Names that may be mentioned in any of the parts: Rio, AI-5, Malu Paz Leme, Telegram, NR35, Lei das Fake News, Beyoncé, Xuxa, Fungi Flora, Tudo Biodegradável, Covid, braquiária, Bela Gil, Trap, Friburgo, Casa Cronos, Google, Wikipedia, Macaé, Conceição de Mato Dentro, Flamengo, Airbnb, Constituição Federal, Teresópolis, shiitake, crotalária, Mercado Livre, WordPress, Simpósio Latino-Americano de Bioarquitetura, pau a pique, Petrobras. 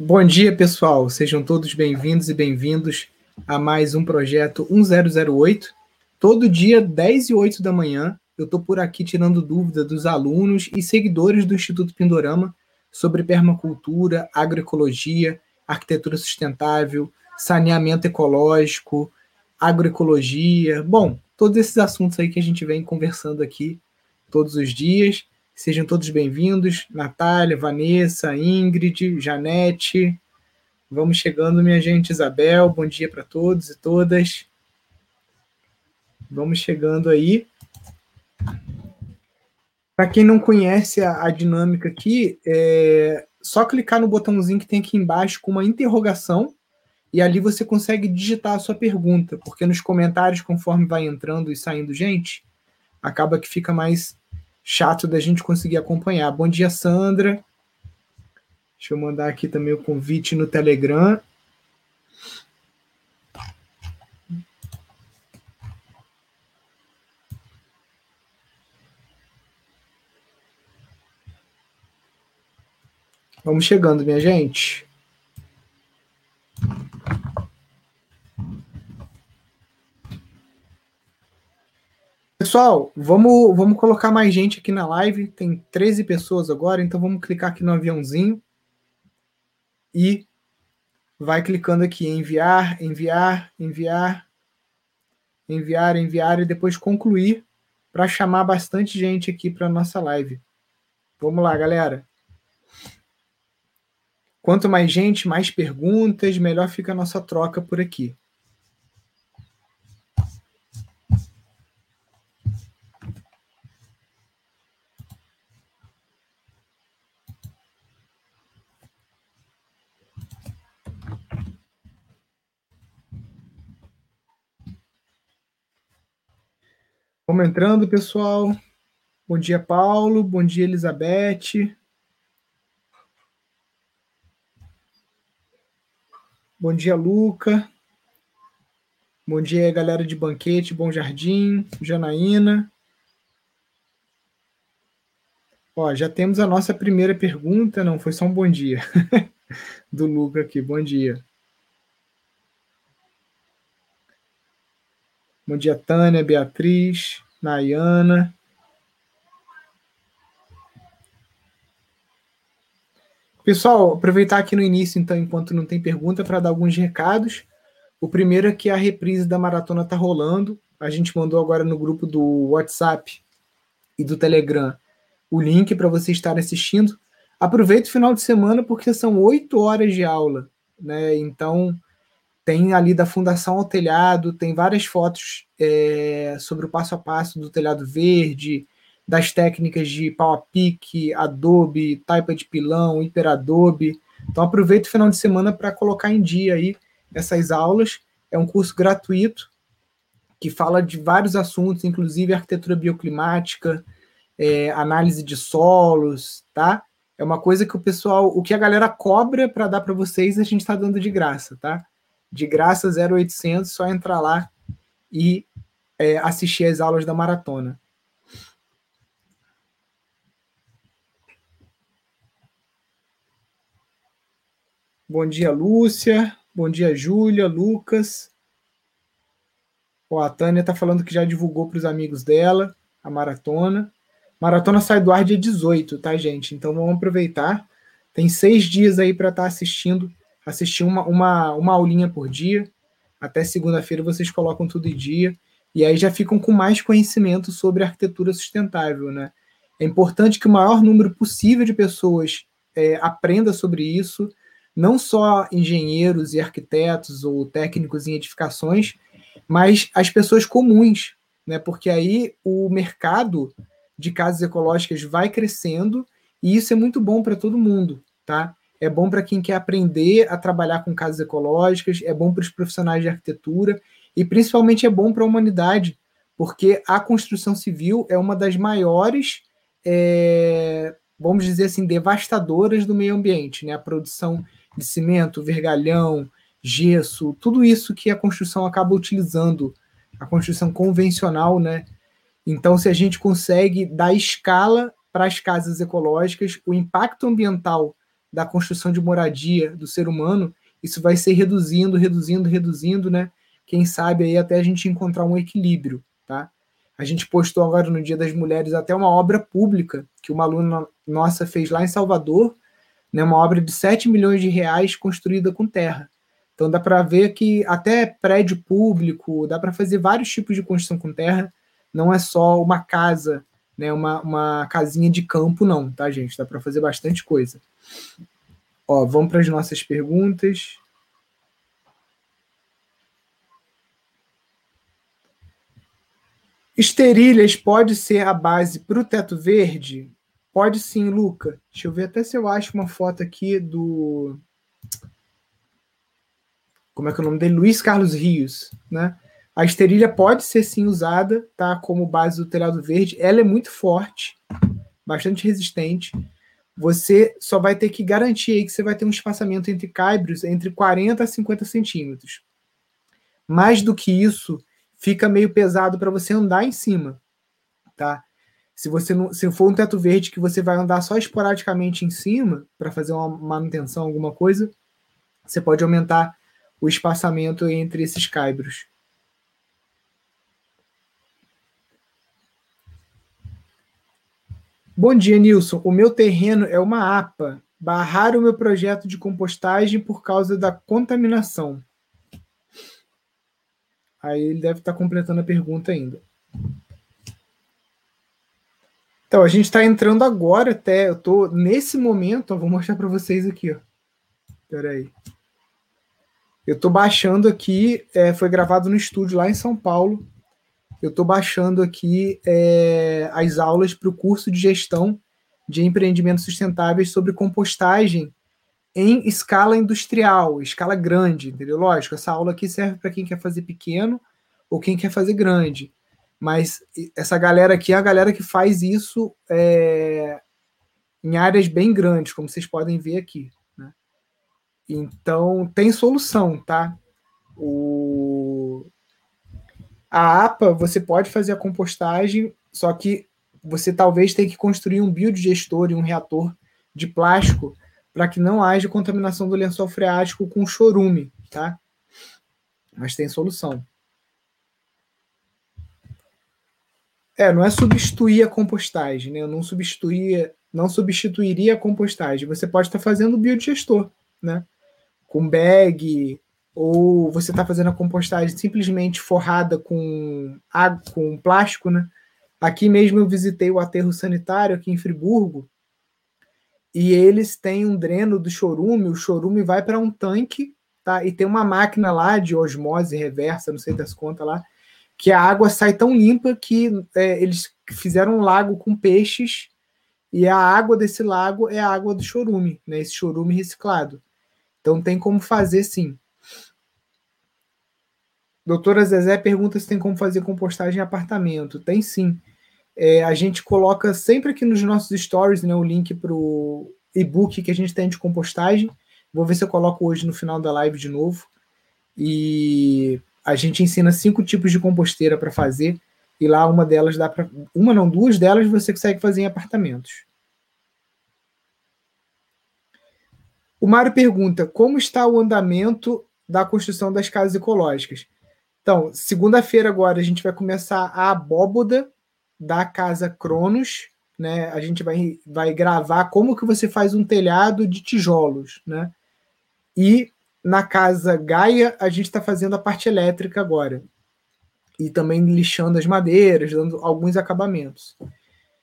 Bom dia, pessoal. Sejam todos bem-vindos e bem-vindos a mais um Projeto 1008. Todo dia, 10h08 da manhã, eu estou por aqui tirando dúvida dos alunos e seguidores do Instituto Pindorama sobre permacultura, agroecologia, arquitetura sustentável, saneamento ecológico, agroecologia. Bom, todos esses assuntos aí que a gente vem conversando aqui todos os dias. Sejam todos bem-vindos, Natália, Vanessa, Ingrid, Janete. Vamos chegando, minha gente, Isabel, bom dia para todos e todas. Vamos chegando aí. Para quem não conhece a dinâmica aqui, é só clicar no botãozinho que tem aqui embaixo com uma interrogação e ali você consegue digitar a sua pergunta, porque nos comentários, conforme vai entrando e saindo gente, acaba que fica mais chato da gente conseguir acompanhar. Bom dia, Sandra. Deixa eu mandar aqui também o convite no Telegram. Vamos chegando, minha gente. Pessoal, vamos colocar mais gente aqui na live. Tem 13 pessoas agora, então vamos clicar aqui no aviãozinho. E vai clicando aqui em enviar, enviar, enviar, enviar, enviar e depois concluir para chamar bastante gente aqui para a nossa live. Vamos lá, galera. Quanto mais gente, mais perguntas, melhor fica a nossa troca por aqui. Vamos entrando, pessoal. Bom dia, Paulo. Bom dia, Elizabeth. Bom dia, Luca. Bom dia, galera de Banquete, Bom Jardim, Janaína. Ó, já temos a nossa primeira pergunta. Não, foi só um bom dia do Luca aqui. Bom dia. Bom dia, Tânia, Beatriz, Nayana. Pessoal, aproveitar aqui no início, então, enquanto não tem pergunta, para dar alguns recados. O primeiro é que a reprise da Maratona está rolando. A gente mandou agora no grupo do WhatsApp e do Telegram o link para você estar assistindo. Aproveita o final de semana, porque são 8 horas de aula, né? Então, tem ali da fundação ao telhado, tem várias fotos sobre o passo a passo do telhado verde, das técnicas de pau a pique, adobe, taipa de pilão, hiperadobe. Então aproveita o final de semana para colocar em dia aí essas aulas. É um curso gratuito que fala de vários assuntos, inclusive arquitetura bioclimática, análise de solos, tá? É uma coisa que o pessoal, o que a galera cobra para dar para vocês, a gente está dando de graça, tá? De graça, 0800, só entrar lá e assistir às aulas da Maratona. Bom dia, Lúcia. Bom dia, Júlia, Lucas. Ó, a Tânia está falando que já divulgou para os amigos dela a Maratona. Maratona sai do ar dia 18, tá, gente? Então vamos aproveitar. Tem 6 dias aí para estar assistindo. Assistir uma aulinha por dia. Até segunda-feira vocês colocam tudo em dia. E aí já ficam com mais conhecimento sobre arquitetura sustentável, né? É importante que o maior número possível de pessoas aprenda sobre isso. Não só engenheiros e arquitetos ou técnicos em edificações, mas as pessoas comuns, né? Porque aí o mercado de casas ecológicas vai crescendo e isso é muito bom para todo mundo, tá? É bom para quem quer aprender a trabalhar com casas ecológicas, é bom para os profissionais de arquitetura e, principalmente, é bom para a humanidade, porque a construção civil é uma das maiores, vamos dizer assim, devastadoras do meio ambiente, né? A produção de cimento, vergalhão, gesso, tudo isso que a construção acaba utilizando, a construção convencional, né? Então, se a gente consegue dar escala para as casas ecológicas, o impacto ambiental da construção de moradia do ser humano, isso vai ser reduzindo, né? Quem sabe aí até a gente encontrar um equilíbrio, tá? A gente postou agora no Dia das Mulheres até uma obra pública que uma aluna nossa fez lá em Salvador, né? Uma obra de 7 milhões de reais construída com terra. Então dá para ver que até prédio público, dá para fazer vários tipos de construção com terra, não é só uma casa, né? Uma casinha de campo não, tá, gente? Dá para fazer bastante coisa. Ó, vamos para as nossas perguntas. Esterilhas pode ser a base para o teto verde? Pode sim, Luca. Deixa eu ver até se eu acho uma foto aqui do... Como é que é o nome dele? Luiz Carlos Rios, né? A esterilha pode ser sim usada, tá? Como base do telhado verde. Ela é muito forte, bastante resistente. Você só vai ter que garantir aí que você vai ter um espaçamento entre caibros entre 40 a 50 centímetros. Mais do que isso, fica meio pesado para você andar em cima, tá? Se você não, se for um teto verde que você vai andar só esporadicamente em cima para fazer uma manutenção, alguma coisa, você pode aumentar o espaçamento entre esses caibros. Bom dia, Nilson. O meu terreno é uma APA. Barraram o meu projeto de compostagem por causa da contaminação. Aí ele deve estar completando a pergunta ainda. Então, a gente está entrando agora até... Eu estou nesse momento... Ó, vou mostrar para vocês aqui. Espera aí. Eu estou baixando aqui... foi gravado no estúdio lá em São Paulo. Eu estou baixando aqui as aulas para o curso de gestão de empreendimentos sustentáveis sobre compostagem em escala industrial, escala grande, entendeu? Lógico, essa aula aqui serve para quem quer fazer pequeno ou quem quer fazer grande. Mas essa galera aqui é a galera que faz isso em áreas bem grandes, como vocês podem ver aqui, né? Então, tem solução, tá? A APA, você pode fazer a compostagem, só que você talvez tenha que construir um biodigestor e um reator de plástico para que não haja contaminação do lençol freático com chorume, tá? Mas tem solução. Não é substituir a compostagem, né? Eu não substituiria a compostagem. Você pode estar fazendo o biodigestor, né? Com bag... ou você está fazendo a compostagem simplesmente forrada com água, com plástico, né? Aqui mesmo eu visitei o aterro sanitário aqui em Friburgo e eles têm um dreno do chorume, o chorume vai para um tanque, tá? E tem uma máquina lá de osmose reversa, não sei das contas lá, que a água sai tão limpa que eles fizeram um lago com peixes e a água desse lago é a água do chorume, né? Esse chorume reciclado. Então tem como fazer sim. Doutora Zezé pergunta se tem como fazer compostagem em apartamento. Tem sim. A gente coloca sempre aqui nos nossos stories, né, o link para o e-book que a gente tem de compostagem. Vou ver se eu coloco hoje no final da live de novo. E a gente ensina 5 tipos de composteira para fazer. E lá uma delas dá para... Uma não, duas delas você consegue fazer em apartamentos. O Mário pergunta, como está o andamento da construção das casas ecológicas? Então, segunda-feira agora a gente vai começar a abóboda da Casa Cronos, né? A gente vai gravar como que você faz um telhado de tijolos, né? E na Casa Gaia a gente está fazendo a parte elétrica agora. E também lixando as madeiras, dando alguns acabamentos.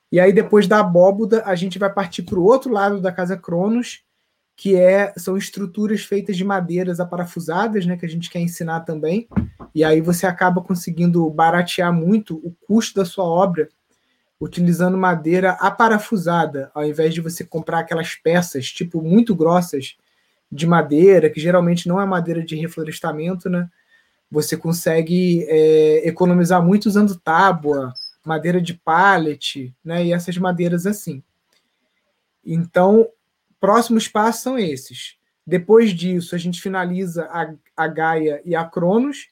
E aí depois da abóboda a gente vai partir para o outro lado da Casa Cronos, que são estruturas feitas de madeiras aparafusadas, né, que a gente quer ensinar também, e aí você acaba conseguindo baratear muito o custo da sua obra utilizando madeira aparafusada, ao invés de você comprar aquelas peças, tipo, muito grossas de madeira, que geralmente não é madeira de reflorestamento, né? Você consegue economizar muito usando tábua, madeira de pallet, né, e essas madeiras assim. Então, próximos passos são esses. Depois disso, a gente finaliza a Gaia e a Cronos,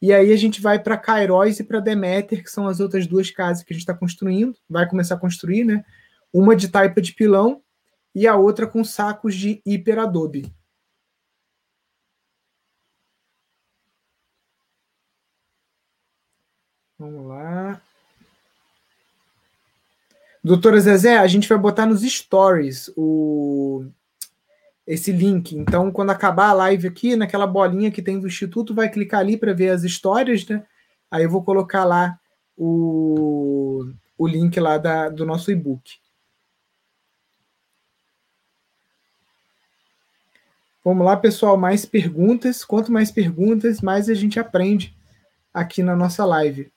e aí a gente vai para Kairós e para Deméter, que são as outras duas casas que a gente está construindo, vai começar a construir, né? Uma de taipa de pilão e a outra com sacos de hiperadobe. Vamos lá. Doutora Zezé, a gente vai botar nos stories esse link. Então, quando acabar a live aqui, naquela bolinha que tem do Instituto, vai clicar ali para ver as histórias, né? Aí eu vou colocar lá o link lá do nosso e-book. Vamos lá, pessoal, mais perguntas. Quanto mais perguntas, mais a gente aprende aqui na nossa live.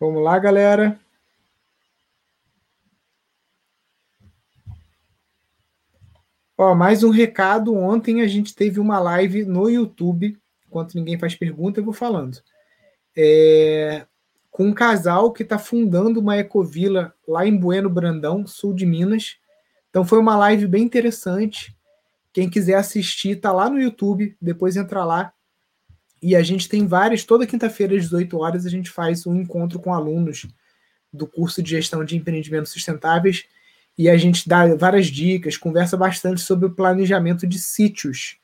Vamos lá, galera. Ó, mais um recado. Ontem a gente teve uma live no YouTube. Enquanto ninguém faz pergunta, eu vou falando. Com um casal que está fundando uma ecovila lá em Bueno Brandão, sul de Minas. Então foi uma live bem interessante. Quem quiser assistir, tá lá no YouTube. Depois entra lá. E a gente tem várias, toda quinta-feira às 18 horas a gente faz um encontro com alunos do curso de Gestão de Empreendimentos Sustentáveis e a gente dá várias dicas, conversa bastante sobre o planejamento de sítios,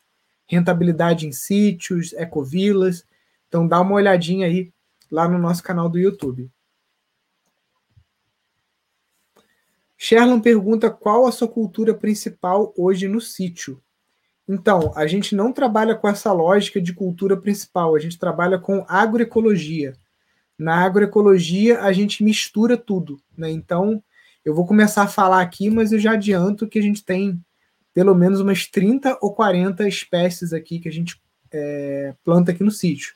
rentabilidade em sítios, ecovilas. Então dá uma olhadinha aí lá no nosso canal do YouTube. Sherlon pergunta qual a sua cultura principal hoje no sítio. Então, a gente não trabalha com essa lógica de cultura principal, a gente trabalha com agroecologia. Na agroecologia, a gente mistura tudo, né? Então, eu vou começar a falar aqui, mas eu já adianto que a gente tem pelo menos umas 30 ou 40 espécies aqui que a gente planta aqui no sítio.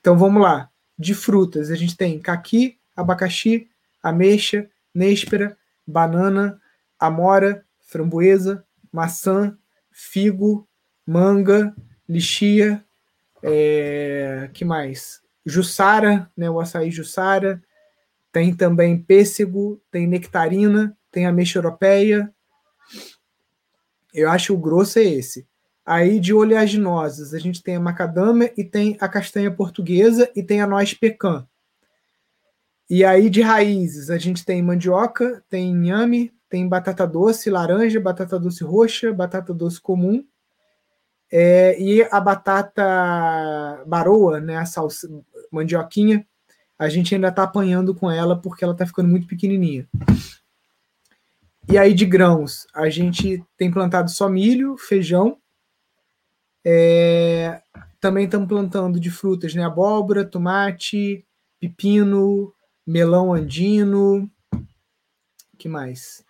Então, vamos lá. De frutas, a gente tem caqui, abacaxi, ameixa, nêspera, banana, amora, framboesa, maçã, figo, manga, lixia, que mais? Jussara, né, o açaí jussara, tem também pêssego, tem nectarina, tem ameixa europeia. Eu acho o grosso é esse. Aí de oleaginosas, a gente tem a macadâmia e tem a castanha portuguesa e tem a noz pecan. E aí de raízes, a gente tem mandioca, tem inhame, tem batata doce laranja, batata doce roxa, batata doce comum e a batata baroa, né, a salsa, mandioquinha, a gente ainda está apanhando com ela porque ela está ficando muito pequenininha. E aí de grãos, a gente tem plantado só milho, feijão, também estamos plantando de frutas, né, abóbora, tomate, pepino, melão andino, que mais?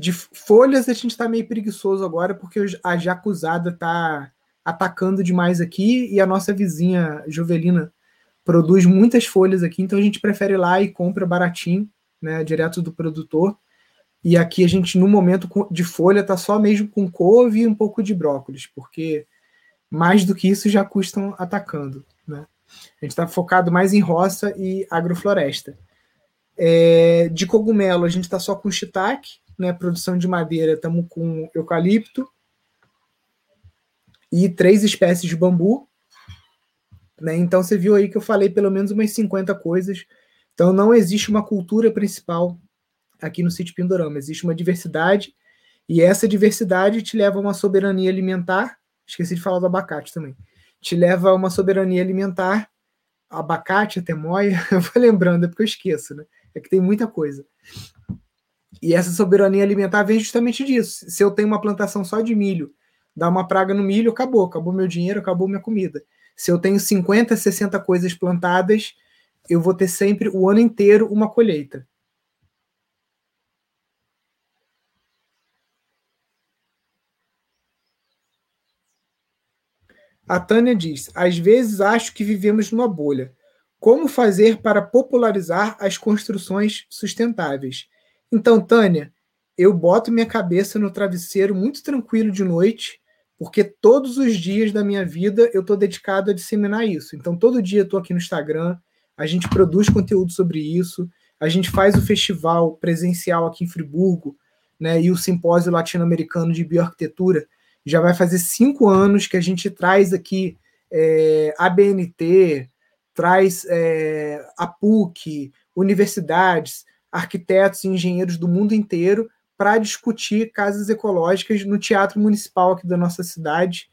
De folhas a gente está meio preguiçoso agora porque a jacuzada está atacando demais aqui e a nossa vizinha Jovelina produz muitas folhas aqui, então a gente prefere ir lá e compra baratinho, né, direto do produtor. E aqui a gente, no momento de folha, está só mesmo com couve e um pouco de brócolis, porque mais do que isso já custam atacando, né? A gente está focado mais em roça e agrofloresta. De cogumelo, a gente está só com shiitake, né? Produção de madeira, estamos com eucalipto e 3 espécies de bambu, né? Então, você viu aí que eu falei pelo menos umas 50 coisas. Então, não existe uma cultura principal aqui no Sítio Pindorama. Existe uma diversidade e essa diversidade te leva a uma soberania alimentar. Esqueci de falar do abacate também. Te leva a uma soberania alimentar. Abacate, até moia. Eu vou lembrando, é porque eu esqueço, né? É que tem muita coisa. E essa soberania alimentar vem justamente disso. Se eu tenho uma plantação só de milho, dá uma praga no milho, acabou. Acabou meu dinheiro, acabou minha comida. Se eu tenho 50, 60 coisas plantadas, eu vou ter sempre, o ano inteiro, uma colheita. A Tânia diz, às vezes acho que vivemos numa bolha. Como fazer para popularizar as construções sustentáveis? Então, Tânia, eu boto minha cabeça no travesseiro muito tranquilo de noite, porque todos os dias da minha vida eu estou dedicado a disseminar isso. Então, todo dia eu estou aqui no Instagram, a gente produz conteúdo sobre isso, a gente faz o festival presencial aqui em Friburgo, né, e o Simpósio Latino-Americano de Bioarquitetura. Já vai fazer 5 anos que a gente traz aqui ABNT, traz a PUC, universidades, arquitetos e engenheiros do mundo inteiro para discutir casas ecológicas no Teatro Municipal aqui da nossa cidade,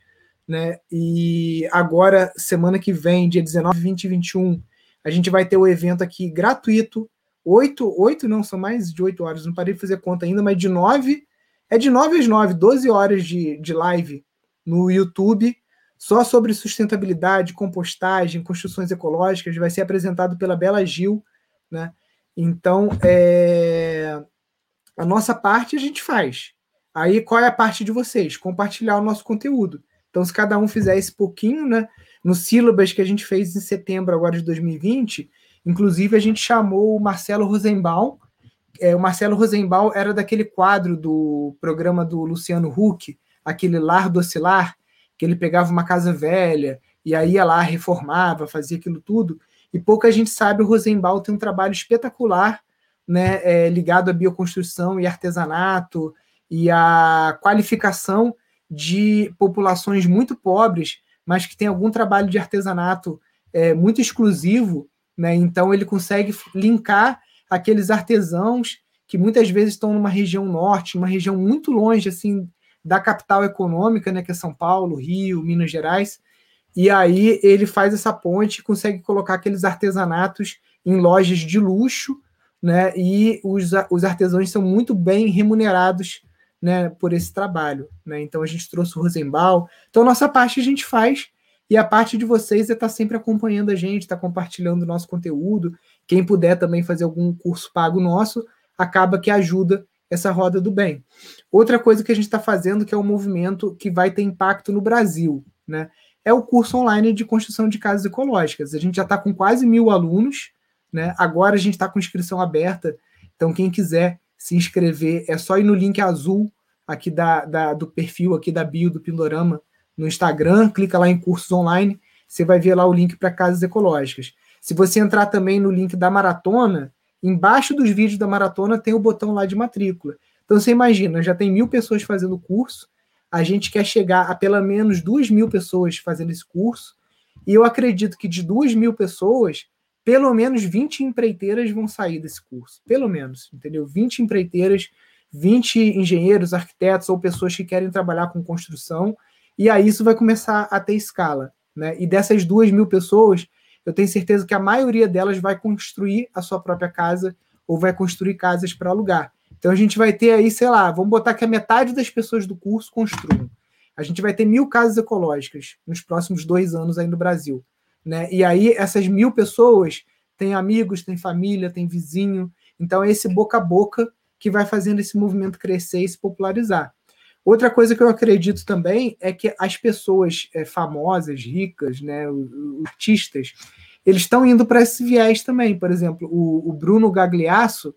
né? E agora, semana que vem, dia 19, 20 e 21, a gente vai ter o evento aqui gratuito, são mais de 8 horas, não parei de fazer conta ainda, mas de 9 às 9, 12 horas de live no YouTube, só sobre sustentabilidade, compostagem, construções ecológicas, vai ser apresentado pela Bela Gil, né? Então, a nossa parte a gente faz. Aí, qual é a parte de vocês? Compartilhar o nosso conteúdo. Então, se cada um fizer esse pouquinho, né? No Sílabas que a gente fez em setembro agora de 2020, inclusive a gente chamou o Marcelo Rosenbaum. O Marcelo Rosenbaum era daquele quadro do programa do Luciano Huck, aquele Lar Docilar, que ele pegava uma casa velha e aí ia lá, reformava, fazia aquilo tudo. E pouca gente sabe, o Rosenbaum tem um trabalho espetacular, né, ligado à bioconstrução e artesanato e à qualificação de populações muito pobres, mas que tem algum trabalho de artesanato muito exclusivo, né? Então ele consegue linkar aqueles artesãos que muitas vezes estão numa região norte, uma região muito longe assim, da capital econômica, né, que é São Paulo, Rio, Minas Gerais. E aí ele faz essa ponte e consegue colocar aqueles artesanatos em lojas de luxo, né? E os artesãos são muito bem remunerados, né, por esse trabalho, né? Então a gente trouxe o Rosenbaum. Então a nossa parte a gente faz e a parte de vocês é estar sempre acompanhando a gente, estar compartilhando o nosso conteúdo. Quem puder também fazer algum curso pago nosso, acaba que ajuda essa roda do bem. Outra coisa que a gente está fazendo, que é um movimento que vai ter impacto no Brasil, né? É o curso online de construção de casas ecológicas. A gente já está com quase 1.000 alunos, né? Agora a gente está com inscrição aberta, então quem quiser se inscrever é só ir no link azul aqui do perfil, aqui da bio do Pindorama no Instagram, clica lá em cursos online, você vai ver lá o link para casas ecológicas. Se você entrar também no link da Maratona, embaixo dos vídeos da Maratona tem o botão lá de matrícula. Então você imagina, já tem 1.000 pessoas fazendo o curso, a gente quer chegar a pelo menos 2.000 pessoas fazendo esse curso, e eu acredito que de 2.000 pessoas, pelo menos 20 empreiteiras vão sair desse curso, pelo menos, entendeu? 20 empreiteiras, 20 engenheiros, arquitetos ou pessoas que querem trabalhar com construção, e aí isso vai começar a ter escala, né? E dessas 2.000 pessoas, eu tenho certeza que a maioria delas vai construir a sua própria casa ou vai construir casas para alugar. Então a gente vai ter aí, sei lá, vamos botar que a metade das pessoas do curso construam. A gente vai ter 1.000 casas ecológicas nos próximos 2 anos aí no Brasil, né? E aí essas 1.000 pessoas têm amigos, têm família, têm vizinho. Então é esse boca a boca que vai fazendo esse movimento crescer e se popularizar. Outra coisa que eu acredito também é que as pessoas famosas, ricas, né, os artistas, eles estão indo para esse viés também. Por exemplo, o Bruno Gagliasso,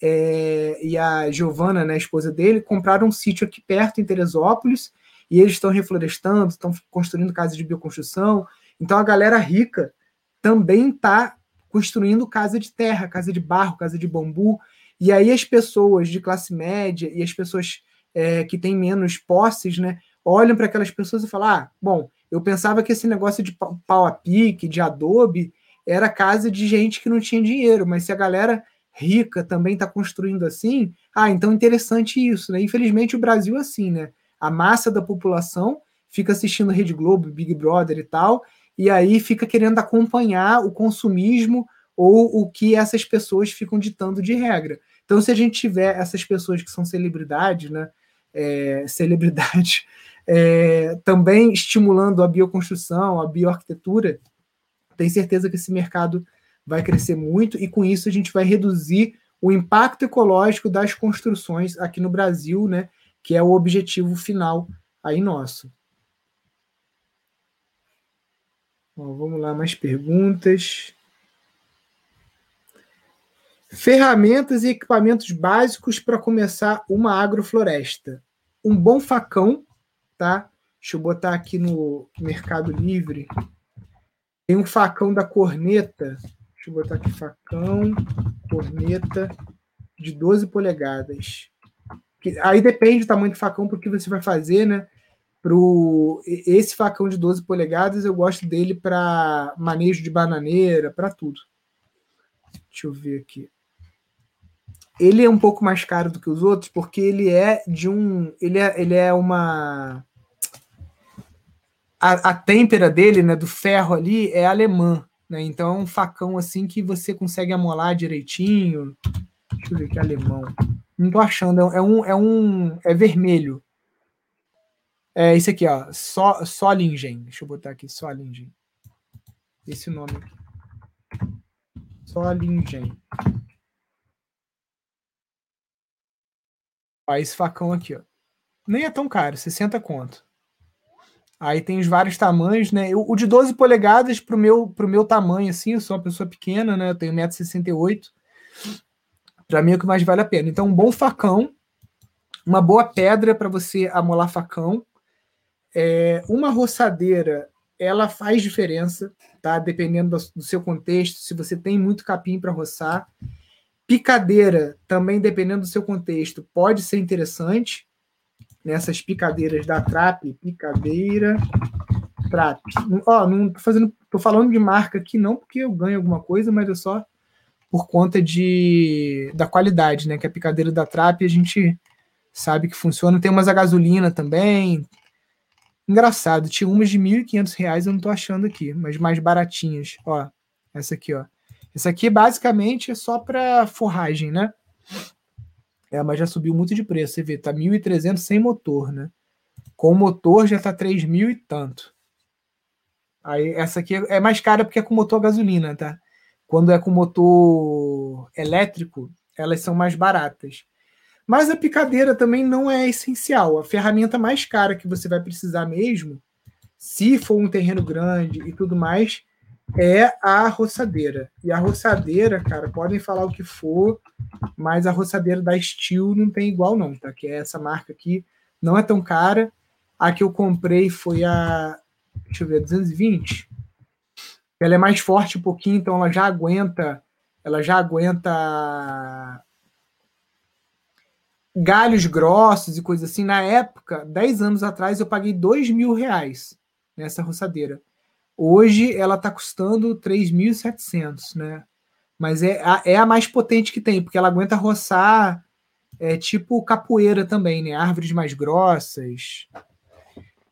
e a Giovana, né, a esposa dele, compraram um sítio aqui perto, em Teresópolis, e eles estão reflorestando, estão construindo casas de bioconstrução. Então a galera rica também está construindo casa de terra, casa de barro, casa de bambu, e aí as pessoas de classe média e as pessoas que têm menos posses, né, olham para aquelas pessoas e falam, bom, eu pensava que esse negócio de pau a pique, de adobe, era casa de gente que não tinha dinheiro, mas se a galera rica também está construindo assim, então interessante isso, né? Infelizmente o Brasil é assim, né? A massa da população fica assistindo Rede Globo, Big Brother e tal, e aí fica querendo acompanhar o consumismo ou o que essas pessoas ficam ditando de regra. Então se a gente tiver essas pessoas que são celebridades, né? Também estimulando a bioconstrução, a bioarquitetura, tenho certeza que esse mercado vai crescer muito, e com isso a gente vai reduzir o impacto ecológico das construções aqui no Brasil, né, que é o objetivo final aí nosso. Bom, vamos lá, mais perguntas. Ferramentas e equipamentos básicos para começar uma agrofloresta. Um bom facão, tá? Deixa eu botar aqui no Mercado Livre. Tem um facão da Corneta. Deixa eu botar aqui, facão, corneta de 12 polegadas. Aí depende do tamanho do facão, porque você vai fazer, né? Esse facão de 12 polegadas, eu gosto dele para manejo de bananeira, para tudo. Deixa eu ver aqui. Ele é um pouco mais caro do que os outros, porque ele é de um... Ele é uma... A têmpera dele, né, do ferro ali, é alemã, né? Então é um facão assim que você consegue amolar direitinho. Deixa eu ver que é alemão. Não tô achando. É vermelho. É esse aqui, ó. Solingen. Deixa eu botar aqui, Solingen. Esse nome aqui. Solingen. Ó, esse facão aqui, ó. Nem é tão caro, 60 conto. Aí tem os vários tamanhos, né? O de 12 polegadas pro meu tamanho, assim, eu sou uma pessoa pequena, né? Eu tenho 1,68 m. Para mim é o que mais vale a pena. Então, um bom facão, uma boa pedra para você amolar facão, uma roçadeira, ela faz diferença, tá? Dependendo do seu contexto, se você tem muito capim para roçar. Picadeira, também dependendo do seu contexto, pode ser interessante. Nessas picadeiras da Trap, picadeira Trap. Ó, não tô falando de marca aqui não, porque eu ganho alguma coisa, mas é só por conta da qualidade, né? Que a picadeira da Trap a gente sabe que funciona. Tem umas a gasolina também. Engraçado, tinha umas de R$1.500, eu não tô achando aqui, mas mais baratinhas. Ó, essa aqui, ó. Essa aqui basicamente é só para forragem, né? Mas já subiu muito de preço, você vê, tá 1.300 sem motor, né? Com o motor já tá 3.000 e tanto. Aí essa aqui é mais cara porque é com motor a gasolina, tá? Quando é com motor elétrico, elas são mais baratas. Mas a picadeira também não é essencial. A ferramenta mais cara que você vai precisar mesmo, se for um terreno grande e tudo mais, é a roçadeira. E a roçadeira, cara, podem falar o que for, mas a roçadeira da Stihl não tem igual não, tá? Que é essa marca aqui, não é tão cara. A que eu comprei foi a, deixa eu ver, 220. Ela é mais forte um pouquinho, então ela já aguenta galhos grossos e coisa assim. Na época, 10 anos atrás, eu paguei R$2.000 nessa roçadeira. Hoje ela está custando 3.700, né? Mas é a mais potente que tem, porque ela aguenta roçar tipo capoeira também, né? Árvores mais grossas.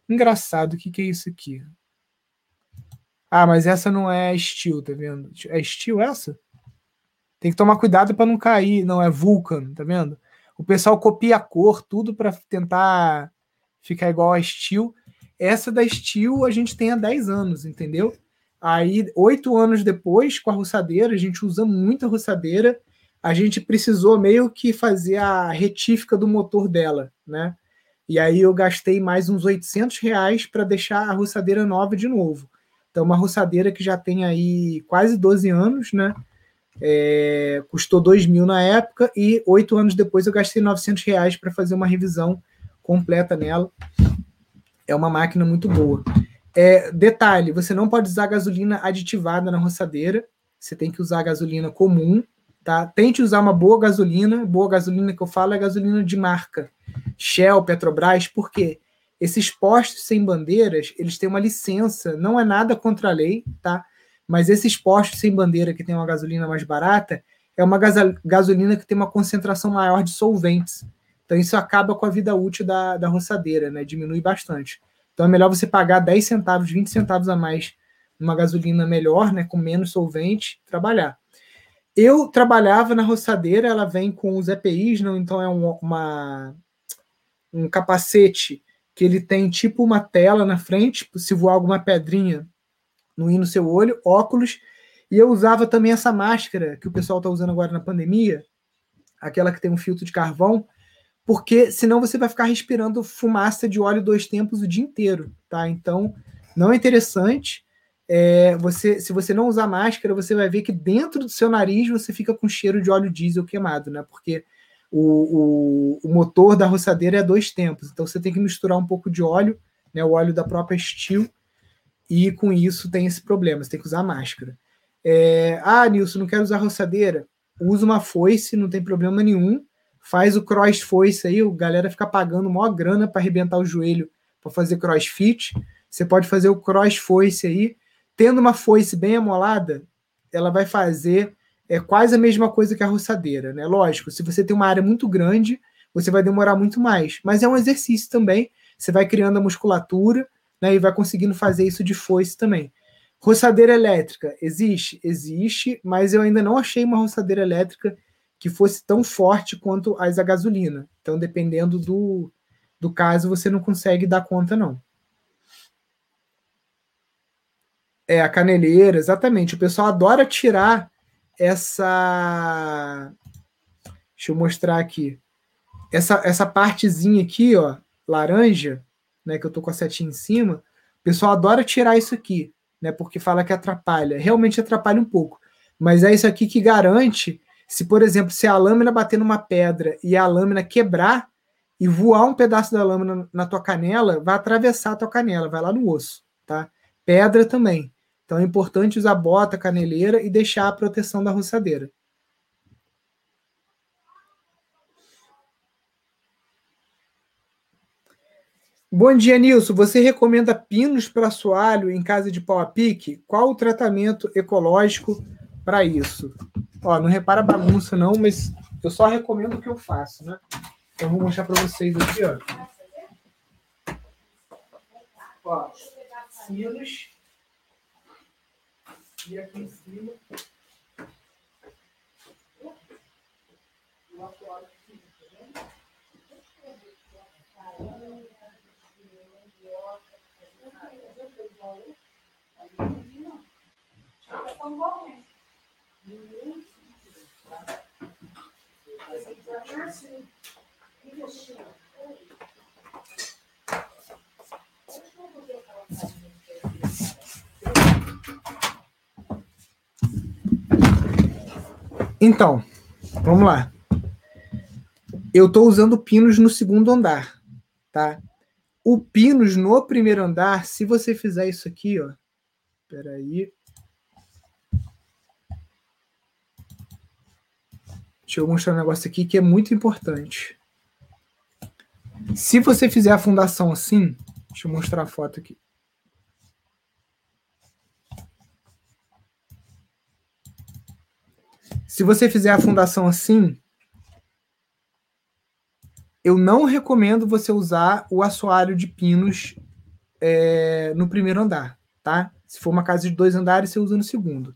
Engraçado, o que é isso aqui? Ah, mas essa não é Stihl, tá vendo? É Stihl essa? Tem que tomar cuidado para não cair. Não, é Vulcan, tá vendo? O pessoal copia a cor, tudo para tentar ficar igual a Stihl. Essa da Stihl a gente tem há 10 anos, entendeu? Aí, 8 anos depois, com a roçadeira, a gente usa muito a roçadeira, a gente precisou meio que fazer a retífica do motor dela, né? E aí eu gastei mais uns R$800 para deixar a roçadeira nova de novo. Então, uma roçadeira que já tem aí quase 12 anos, né? Custou R$2.000 na época e 8 anos depois eu gastei R$900 para fazer uma revisão completa nela. É uma máquina muito boa. Detalhe, você não pode usar gasolina aditivada na roçadeira. Você tem que usar gasolina comum, tá? Tente usar uma boa gasolina. Boa gasolina que eu falo é gasolina de marca. Shell, Petrobras, por quê? Esses postos sem bandeiras, eles têm uma licença. Não é nada contra a lei, tá? Mas esses postos sem bandeira que tem uma gasolina mais barata, é uma gasolina que tem uma concentração maior de solventes. Então, isso acaba com a vida útil da roçadeira, né? Diminui bastante. Então, é melhor você pagar 10 centavos, 20 centavos a mais numa gasolina melhor, né? Com menos solvente, trabalhar. Eu trabalhava na roçadeira, ela vem com os EPIs, não? Então, é um capacete que ele tem tipo uma tela na frente, se voar alguma pedrinha, não ir no seu olho, óculos. E eu usava também essa máscara que o pessoal está usando agora na pandemia, aquela que tem um filtro de carvão, porque senão você vai ficar respirando fumaça de óleo 2 tempos o dia inteiro, tá? Então, não é interessante. Se você não usar máscara, você vai ver que dentro do seu nariz você fica com cheiro de óleo diesel queimado, né? Porque o motor da roçadeira é 2 tempos, então você tem que misturar um pouco de óleo, né? O óleo da própria Stihl, e com isso tem esse problema, você tem que usar máscara. Nilson, não quero usar roçadeira? Usa uma foice, não tem problema nenhum. faz o crossfoice aí, a galera fica pagando maior grana para arrebentar o joelho para fazer crossfit. Você pode fazer o crossfoice aí. Tendo uma foice bem amolada, ela vai fazer quase a mesma coisa que a roçadeira, né? Lógico, se você tem uma área muito grande, você vai demorar muito mais. Mas é um exercício também. Você vai criando a musculatura, né, e vai conseguindo fazer isso de foice também. Roçadeira elétrica, existe? Existe, mas eu ainda não achei uma roçadeira elétrica que fosse tão forte quanto as a gasolina. Então, dependendo do caso, você não consegue dar conta, não. É, a caneleira, exatamente. O pessoal adora tirar essa... Deixa eu mostrar aqui. Essa partezinha aqui, ó, laranja, né, que eu tô com a setinha em cima, o pessoal adora tirar isso aqui, né, porque fala que atrapalha. Realmente atrapalha um pouco. Mas é isso aqui que garante, se, por exemplo, se a lâmina bater numa pedra e a lâmina quebrar e voar um pedaço da lâmina na tua canela, vai atravessar a tua canela, vai lá no osso, tá? Pedra também. Então é importante usar bota, caneleira e deixar a proteção da roçadeira. Bom dia, Nilson. Você recomenda pinos para assoalho em casa de pau a pique? Qual o tratamento ecológico para isso? Ó, não repara a bagunça não, mas eu só recomendo o que eu faço, né? Eu vou mostrar para vocês aqui, ó. Ó, pinos. E aqui em cima. O assoalho aqui, tá vendo? Então, vamos lá. Eu estou usando pinos no segundo andar, tá? O pinos no primeiro andar, se você fizer isso aqui, ó, peraí, deixa eu mostrar um negócio aqui que é muito importante. Se você fizer a fundação assim, deixa eu mostrar a foto aqui. Se você fizer a fundação assim, eu não recomendo você usar o assoalho de pinos no primeiro andar, tá? Se for uma casa de 2 andares, você usa no segundo.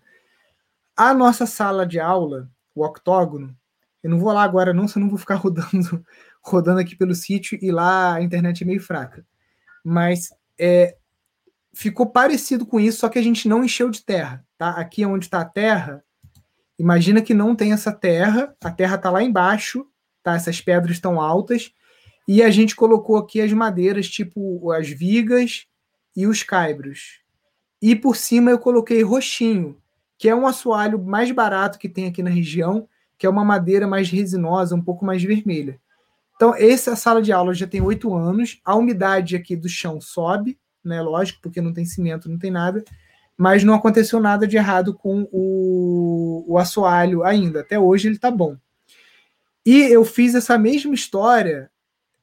A nossa sala de aula, o octógono, eu não vou lá agora não, senão eu vou ficar rodando aqui pelo sítio e lá a internet é meio fraca. Mas ficou parecido com isso, só que a gente não encheu de terra, tá? Aqui onde está a terra, imagina que não tem essa terra, a terra está lá embaixo, tá? Essas pedras estão altas, e a gente colocou aqui as madeiras, tipo as vigas e os caibros. E por cima eu coloquei roxinho, que é um assoalho mais barato que tem aqui na região, que é uma madeira mais resinosa, um pouco mais vermelha. Então, essa sala de aula já tem 8 anos, a umidade aqui do chão sobe, né? Lógico, porque não tem cimento, não tem nada, mas não aconteceu nada de errado com o assoalho ainda. Até hoje ele está bom. E eu fiz essa mesma história,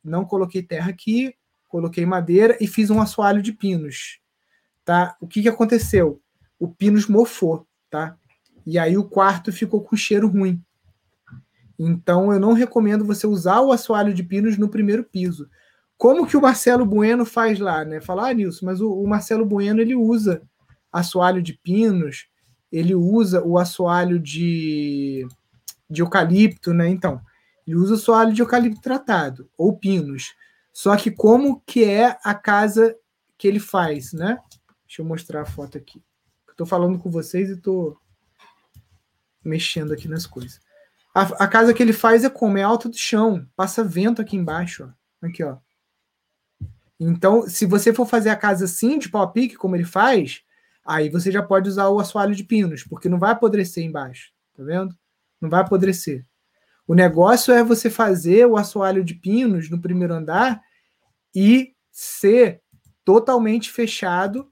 não coloquei terra aqui, coloquei madeira e fiz um assoalho de pinos, tá? O que aconteceu? O pinos mofou, tá? E aí o quarto ficou com cheiro ruim. Então eu não recomendo você usar o assoalho de pinos no primeiro piso. Como que o Marcelo Bueno faz lá, né? Fala, ah, Nilson, mas o Marcelo Bueno, ele usa assoalho de pinos, ele usa o assoalho de eucalipto, né? Então, ele usa o assoalho de eucalipto tratado, ou pinos. Só que como que é a casa que ele faz, né? Deixa eu mostrar a foto aqui. Estou falando com vocês e estou mexendo aqui nas coisas. A casa que ele faz é como? É alta do chão, passa vento aqui embaixo, ó. Aqui, ó. Então, se você for fazer a casa assim, de pau a pique, como ele faz, aí você já pode usar o assoalho de pinos, porque não vai apodrecer embaixo, tá vendo? Não vai apodrecer. O negócio é você fazer o assoalho de pinos no primeiro andar e ser totalmente fechado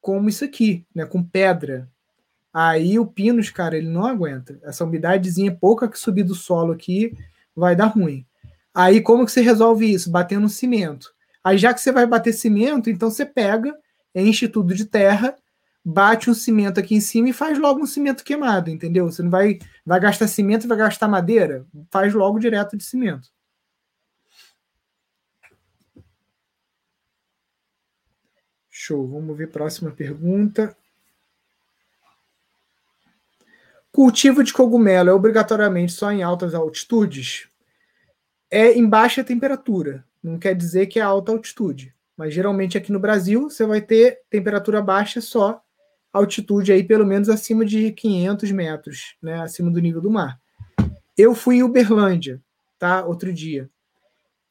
como isso aqui, né? Com pedra. Aí o pinos, cara, ele não aguenta. Essa umidadezinha pouca que subir do solo aqui vai dar ruim. Aí como que você resolve isso? Batendo cimento. Aí já que você vai bater cimento, então você pega, enche tudo de terra, bate um cimento aqui em cima e faz logo um cimento queimado, entendeu? Você não vai gastar cimento, vai gastar madeira, faz logo direto de cimento. Show, vamos ver a próxima pergunta. Cultivo de cogumelo é obrigatoriamente só em altas altitudes? É em baixa temperatura, não quer dizer que é alta altitude. Mas geralmente aqui no Brasil você vai ter temperatura baixa só, altitude aí pelo menos acima de 500 metros, né, acima do nível do mar. Eu fui em Uberlândia, tá, outro dia,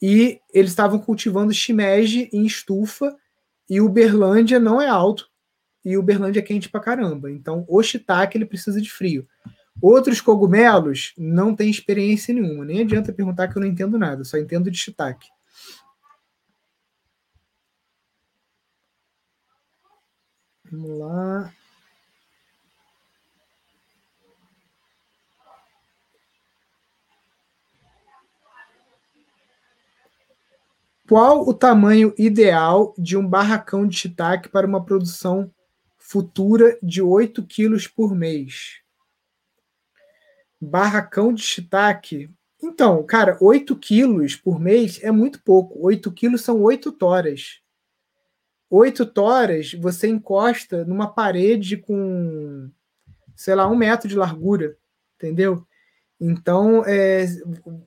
e eles estavam cultivando shimeji em estufa, e Uberlândia não é alto, e Uberlândia é quente pra caramba. Então o shiitake ele precisa de frio. Outros cogumelos não tem experiência nenhuma, nem adianta perguntar que eu não entendo nada, só entendo de shiitake. Vamos lá. Qual o tamanho ideal de um barracão de shiitake para uma produção futura de 8 quilos por mês? Barracão de shiitake? Então, cara, 8 quilos por mês é muito pouco. 8 quilos são 8 toras. 8 toras, você encosta numa parede com, sei lá, 1 metro de largura, entendeu? Então,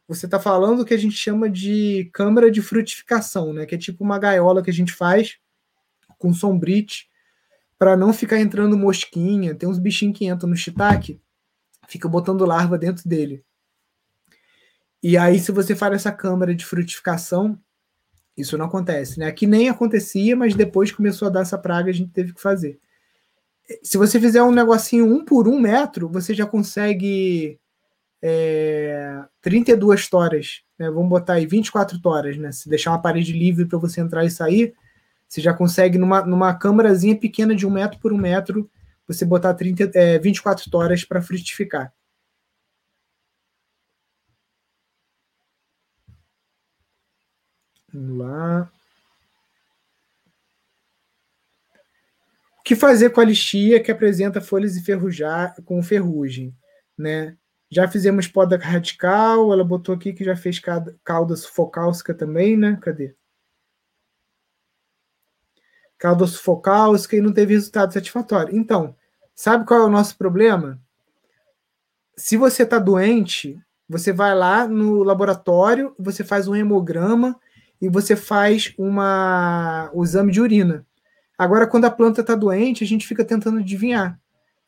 você está falando o que a gente chama de câmara de frutificação, né? Que é tipo uma gaiola que a gente faz com sombrite para não ficar entrando mosquinha. Tem uns bichinhos que entram no shiitake, fica botando larva dentro dele. E aí, se você faz essa câmara de frutificação, isso não acontece, né? Aqui nem acontecia, mas depois começou a dar essa praga, a gente teve que fazer. Se você fizer um negocinho 1 por 1 metro, você já consegue 32 toras, né? Vamos botar aí 24 toras, né? Se deixar uma parede livre para você entrar e sair, você já consegue, numa câmarazinha pequena de 1 metro por 1 metro, você botar 24 toras para frutificar. Vamos lá. O que fazer com a lixia que apresenta folhas com ferrugem, né? Já fizemos poda radical, ela botou aqui que já fez cauda sufocálcica também, né? Cadê? Cauda sufocálcica e não teve resultado satisfatório. Então, sabe qual é o nosso problema? Se você está doente, você vai lá no laboratório, você faz um hemograma, e você faz um exame de urina. Agora, quando a planta está doente, a gente fica tentando adivinhar.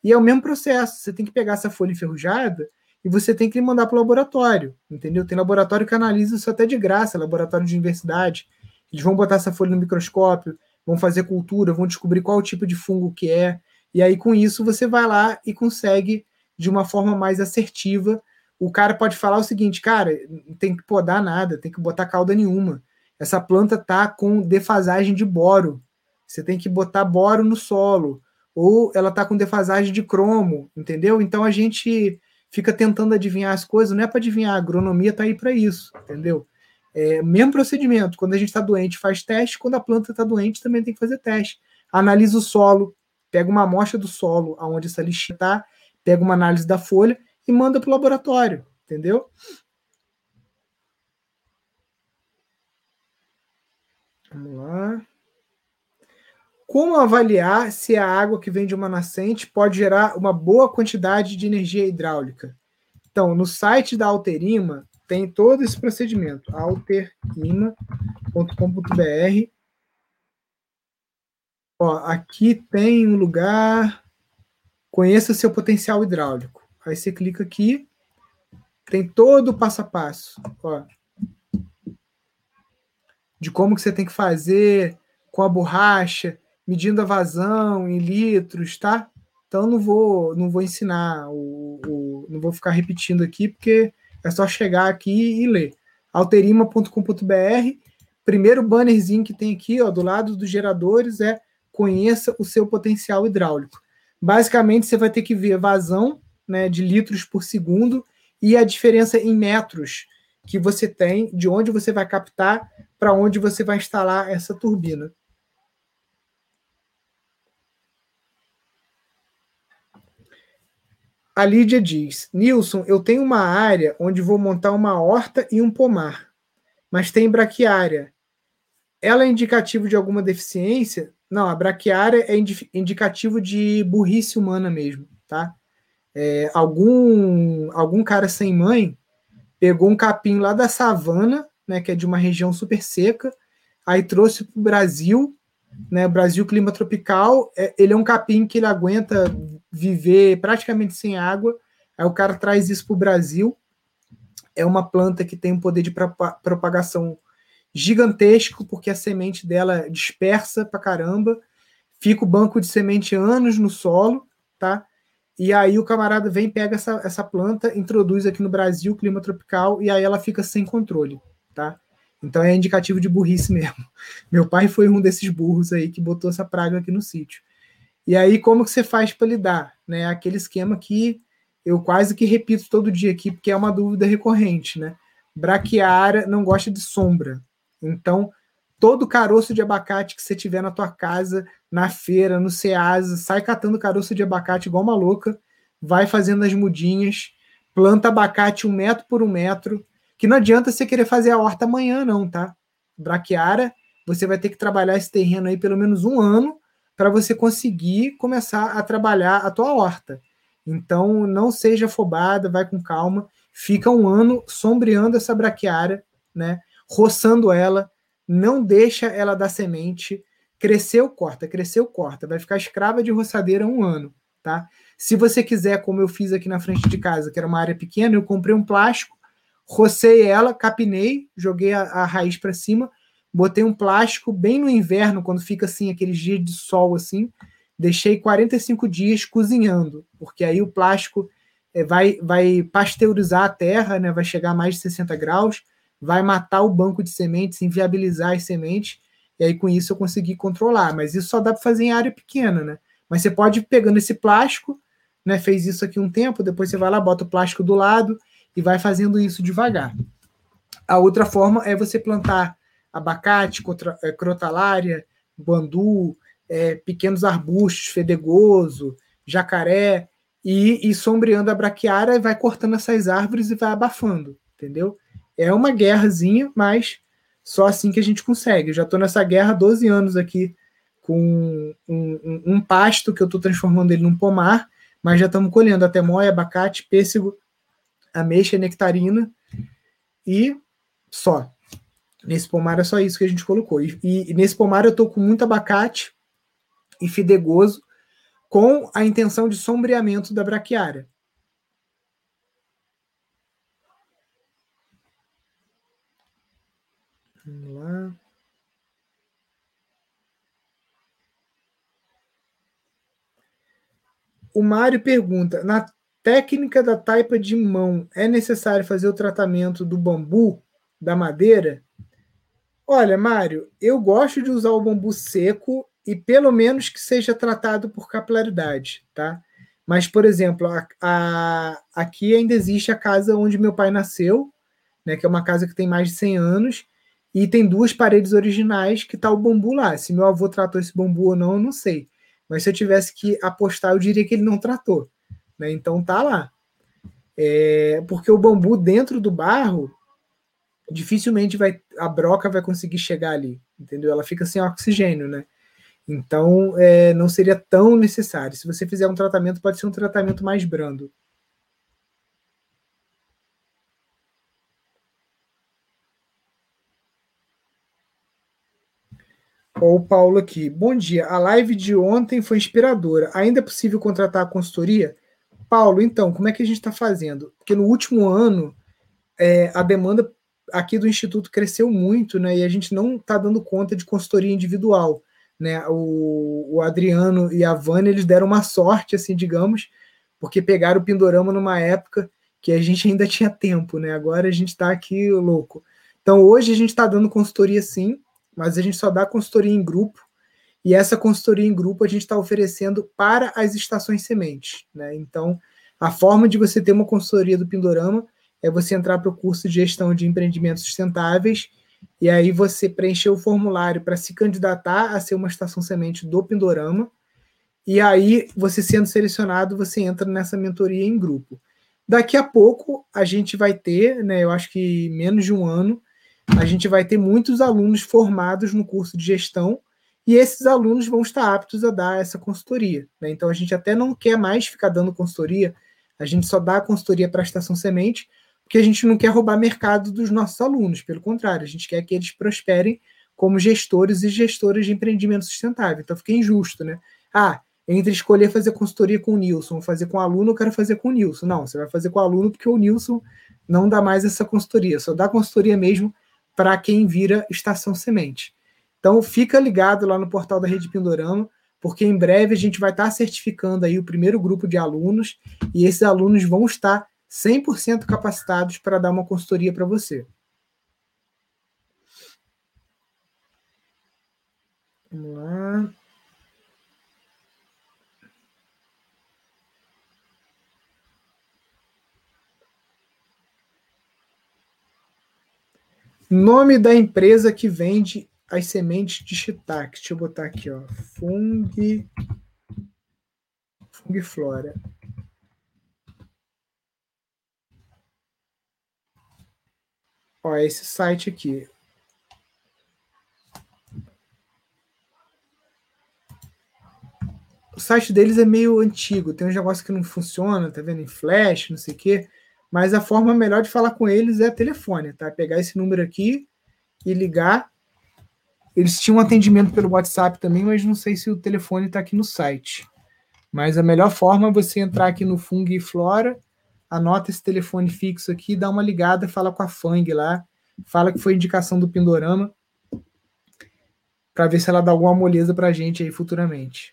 E é o mesmo processo. Você tem que pegar essa folha enferrujada e você tem que mandar para o laboratório, entendeu? Tem laboratório que analisa isso até de graça, laboratório de universidade. Eles vão botar essa folha no microscópio, vão fazer cultura, vão descobrir qual o tipo de fungo que é. E aí, com isso, você vai lá e consegue, de uma forma mais assertiva, o cara pode falar o seguinte: cara, não tem que podar nada, tem que botar cauda nenhuma. Essa planta está com defasagem de boro. Você tem que botar boro no solo. Ou ela está com defasagem de cromo, entendeu? Então a gente fica tentando adivinhar as coisas. Não é para adivinhar, a agronomia está aí para isso, entendeu? É o mesmo procedimento. Quando a gente está doente, faz teste. Quando a planta está doente, também tem que fazer teste. Analisa o solo. Pega uma amostra do solo, aonde essa lixinha está. Pega uma análise da folha e manda para o laboratório, entendeu? Vamos lá. Como avaliar se a água que vem de uma nascente pode gerar uma boa quantidade de energia hidráulica? Então, no site da Alterima tem todo esse procedimento. Alterima.com.br. Ó, aqui tem um lugar. Conheça o seu potencial hidráulico. Aí você clica aqui. Tem todo o passo a passo. Ó, de como que você tem que fazer com a borracha, medindo a vazão em litros, tá? Então não vou ensinar, não vou ficar repetindo aqui, porque é só chegar aqui e ler. Alterima.com.br. Primeiro bannerzinho que tem aqui, ó, do lado dos geradores, é conheça o seu potencial hidráulico. Basicamente, você vai ter que ver a vazão, né, de litros por segundo e a diferença em metros que você tem, de onde você vai captar, para onde você vai instalar essa turbina. A Lídia diz, Nilson, eu tenho uma área onde vou montar uma horta e um pomar, mas tem braquiária. Ela é indicativo de alguma deficiência? Não, a braquiária é indicativo de burrice humana mesmo, tá? É, algum cara sem mãe pegou um capim lá da savana, né, que é de uma região super seca, aí trouxe para o Brasil, né, Brasil clima tropical, ele é um capim que ele aguenta viver praticamente sem água, aí o cara traz isso para o Brasil, é uma planta que tem um poder de propagação gigantesco, porque a semente dela dispersa pra caramba, fica o banco de semente anos no solo, tá? E aí o camarada vem, pega essa planta, introduz aqui no Brasil, clima tropical, e aí ela fica sem controle, tá? Então é indicativo de burrice mesmo. Meu pai foi um desses burros aí que botou essa praga aqui no sítio. E aí como que você faz para lidar, né? Aquele esquema que eu quase que repito todo dia aqui, porque é uma dúvida recorrente, né? Braquiária não gosta de sombra. Então, todo caroço de abacate que você tiver na tua casa, na feira, no Ceasa, sai catando caroço de abacate igual uma louca, vai fazendo as mudinhas, planta abacate 1 metro por 1 metro, que não adianta você querer fazer a horta amanhã não, tá? Braquiária, você vai ter que trabalhar esse terreno aí pelo menos 1 ano para você conseguir começar a trabalhar a tua horta. Então, não seja afobada, vai com calma, fica 1 ano sombreando essa braquiária, né? Roçando ela, não deixa ela dar semente, cresceu, corta, vai ficar escrava de roçadeira 1 ano, tá? Se você quiser, como eu fiz aqui na frente de casa, que era uma área pequena, eu comprei um plástico, rocei ela, capinei, joguei a raiz para cima, botei um plástico bem no inverno, quando fica assim, aqueles dias de sol assim, deixei 45 dias cozinhando, porque aí o plástico vai pasteurizar a terra, né? Vai chegar a mais de 60 graus, vai matar o banco de sementes, inviabilizar as sementes, e aí com isso eu consegui controlar, mas isso só dá para fazer em área pequena, né? Mas você pode ir pegando esse plástico, né? Fez isso aqui um tempo, depois você vai lá, bota o plástico do lado e vai fazendo isso devagar. A outra forma é você plantar abacate, crotalária, bandu, pequenos arbustos, fedegoso, jacaré, e sombreando a braquiária, vai cortando essas árvores e vai abafando, entendeu? É uma guerrazinha, mas só assim que a gente consegue. Eu já estou nessa guerra há 12 anos aqui, com um pasto que eu estou transformando ele num pomar, mas já estamos colhendo até moia, abacate, pêssego, ameixa, nectarina, e só. Nesse pomar é só isso que a gente colocou. E nesse pomar eu estou com muito abacate e fidegoso, com a intenção de sombreamento da braquiária. Vamos lá. O Mário pergunta, na técnica da taipa de mão, é necessário fazer o tratamento do bambu, da madeira? Olha, Mário, eu gosto de usar o bambu seco e pelo menos que seja tratado por capilaridade, tá? Mas, por exemplo, aqui ainda existe a casa onde meu pai nasceu, né, que é uma casa que tem mais de 100 anos, e tem 2 paredes originais que tá o bambu lá. Se meu avô tratou esse bambu ou não, eu não sei. Mas se eu tivesse que apostar, eu diria que ele não tratou, né? Então tá lá. Porque o bambu dentro do barro, dificilmente a broca vai conseguir chegar ali, entendeu? Ela fica sem oxigênio, né? Então não seria tão necessário. Se você fizer um tratamento, pode ser um tratamento mais brando. Ó, o Paulo aqui. Bom dia. A live de ontem foi inspiradora. Ainda é possível contratar a consultoria? Paulo, então, como é que a gente está fazendo? Porque no último ano, a demanda aqui do Instituto cresceu muito, né? E a gente não está dando conta de consultoria individual, né? O Adriano e a Vânia, eles deram uma sorte, assim, digamos, porque pegaram o Pindorama numa época que a gente ainda tinha tempo, né? Agora a gente está aqui louco. Então, hoje a gente está dando consultoria, sim, mas a gente só dá consultoria em grupo, e essa consultoria em grupo a gente está oferecendo para as estações sementes, né? Então, a forma de você ter uma consultoria do Pindorama é você entrar para o curso de Gestão de Empreendimentos Sustentáveis, e aí você preencher o formulário para se candidatar a ser uma estação semente do Pindorama, e aí, você sendo selecionado, você entra nessa mentoria em grupo. Daqui a pouco, a gente vai ter, né, eu acho que menos de um ano, a gente vai ter muitos alunos formados no curso de gestão, e esses alunos vão estar aptos a dar essa consultoria, né? Então, a gente até não quer mais ficar dando consultoria, a gente só dá a consultoria para a Estação Semente, porque a gente não quer roubar mercado dos nossos alunos, pelo contrário, a gente quer que eles prosperem como gestores e gestoras de empreendimento sustentável. Então, fica injusto, né? Ah, entre escolher fazer consultoria com o Nilson ou fazer com o aluno, eu quero fazer com o Nilson. Não, você vai fazer com o aluno porque o Nilson não dá mais essa consultoria, só dá consultoria mesmo para quem vira Estação Semente. Então, fica ligado lá no portal da Rede Pindorama, porque em breve a gente vai estar certificando aí o primeiro grupo de alunos, e esses alunos vão estar 100% capacitados para dar uma consultoria para você. Vamos lá. Nome da empresa que vende as sementes de shiitake. Deixa eu botar aqui, ó. Fungi Flora. Ó, esse site aqui. O site deles é meio antigo, tem uns negócios que não funciona, tá vendo? Em flash, não sei o quê. Mas a forma melhor de falar com eles é telefone, tá? Pegar esse número aqui e ligar. Eles tinham um atendimento pelo WhatsApp também, mas não sei se o telefone está aqui no site. Mas a melhor forma é você entrar aqui no Fungi Flora, anota esse telefone fixo aqui, dá uma ligada, fala com a Fang lá, fala que foi indicação do Pindorama, para ver se ela dá alguma moleza para a gente aí futuramente.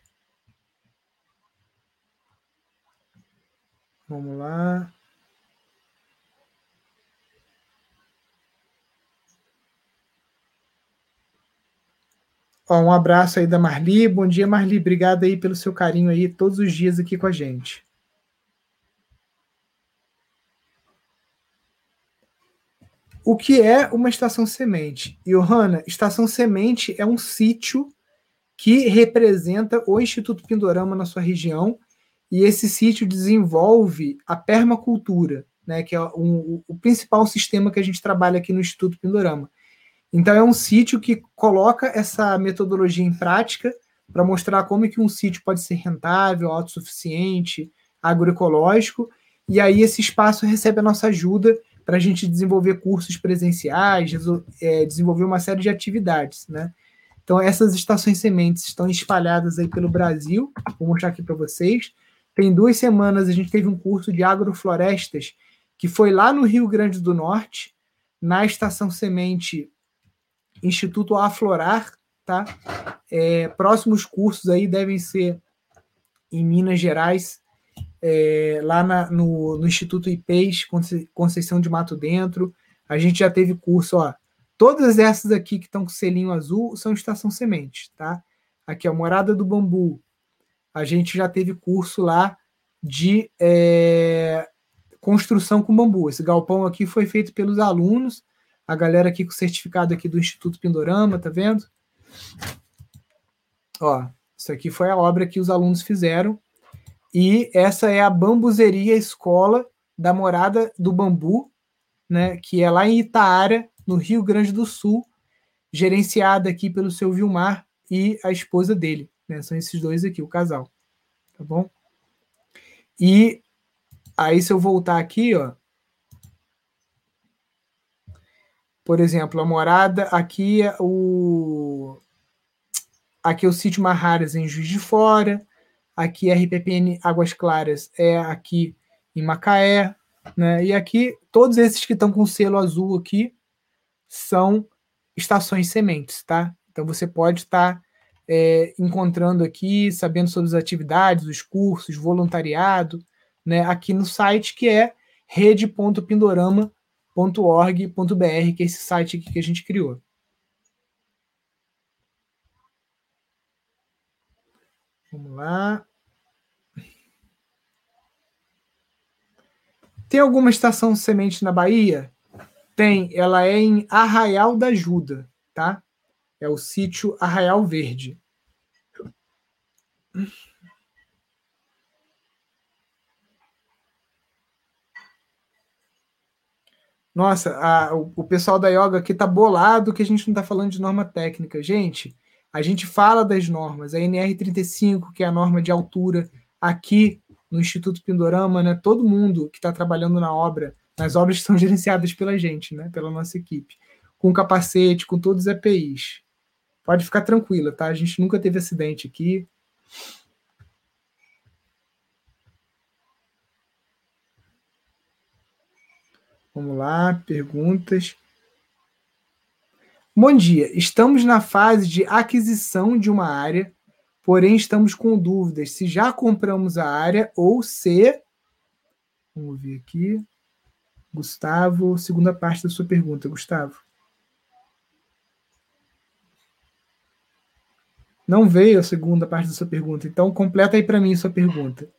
Vamos lá. Um abraço aí da Marli. Bom dia, Marli. Obrigado aí pelo seu carinho aí todos os dias aqui com a gente. O que é uma estação semente? Johanna, estação semente é um sítio que representa o Instituto Pindorama na sua região, e esse sítio desenvolve a permacultura, né, que é o principal sistema que a gente trabalha aqui no Instituto Pindorama. Então, é um sítio que coloca essa metodologia em prática para mostrar como é que um sítio pode ser rentável, autossuficiente, agroecológico, e aí esse espaço recebe a nossa ajuda para a gente desenvolver cursos presenciais, desenvolver uma série de atividades, né? Então, essas estações sementes estão espalhadas aí pelo Brasil, vou mostrar aqui para vocês. Tem 2 semanas a gente teve um curso de agroflorestas que foi lá no Rio Grande do Norte, na Estação Semente Instituto Aflorar, tá? Próximos cursos aí devem ser em Minas Gerais, lá no Instituto IPES, Conceição de Mato Dentro. A gente já teve curso, ó. Todas essas aqui que estão com selinho azul são Estação Semente, tá? Aqui, ó, Morada do Bambu. A gente já teve curso lá de construção com bambu. Esse galpão aqui foi feito pelos alunos. A galera aqui com o certificado aqui do Instituto Pindorama, tá vendo? Ó, isso aqui foi a obra que os alunos fizeram. E essa é a Bambuzeria Escola da Morada do Bambu, né? Que é lá em Itaara, no Rio Grande do Sul, gerenciada aqui pelo seu Vilmar e a esposa dele, né? São esses dois aqui, o casal, tá bom? E aí, se eu voltar aqui, ó, por exemplo, a morada, aqui é o sítio Marraras em Juiz de Fora, aqui é RPPN Águas Claras, aqui em Macaé, né? E aqui, todos esses que estão com selo azul aqui são estações sementes, tá? Então, você pode estar encontrando aqui, sabendo sobre as atividades, os cursos, voluntariado, né? Aqui no site, que é rede.pindorama.org.br, que é esse site aqui que a gente criou. Vamos lá. Tem alguma estação de semente na Bahia? Tem, ela é em Arraial da Ajuda, tá? É o sítio Arraial Verde. Nossa, o pessoal da Yoga aqui tá bolado que a gente não tá falando de norma técnica. Gente, a gente fala das normas. A NR35, que é a norma de altura, aqui no Instituto Pindorama, né? Todo mundo que está trabalhando na obra, nas obras que são gerenciadas pela gente, né? Pela nossa equipe. Com capacete, com todos os EPIs. Pode ficar tranquila, tá? A gente nunca teve acidente aqui. Vamos lá, perguntas. Bom dia. Estamos na fase de aquisição de uma área, porém estamos com dúvidas se já compramos a área ou se... Vamos ver aqui. Gustavo, segunda parte da sua pergunta, Gustavo. Não veio a segunda parte da sua pergunta, então completa aí para mim a sua pergunta.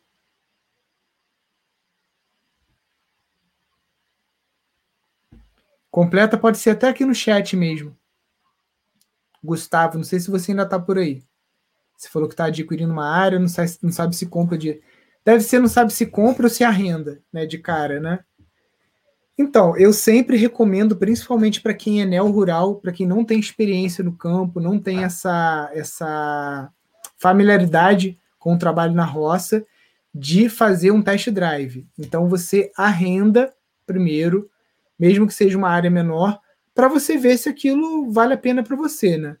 Completa pode ser até aqui no chat mesmo. Gustavo, não sei se você ainda está por aí. Você falou que está adquirindo uma área, não sabe se compra de... Deve ser não sabe se compra ou se arrenda, né, de cara, né? Então, eu sempre recomendo, principalmente para quem é neo-rural, para quem não tem experiência no campo, não tem essa familiaridade com o trabalho na roça, de fazer um test drive. Então, você arrenda primeiro, mesmo que seja uma área menor, para você ver se aquilo vale a pena para você, né?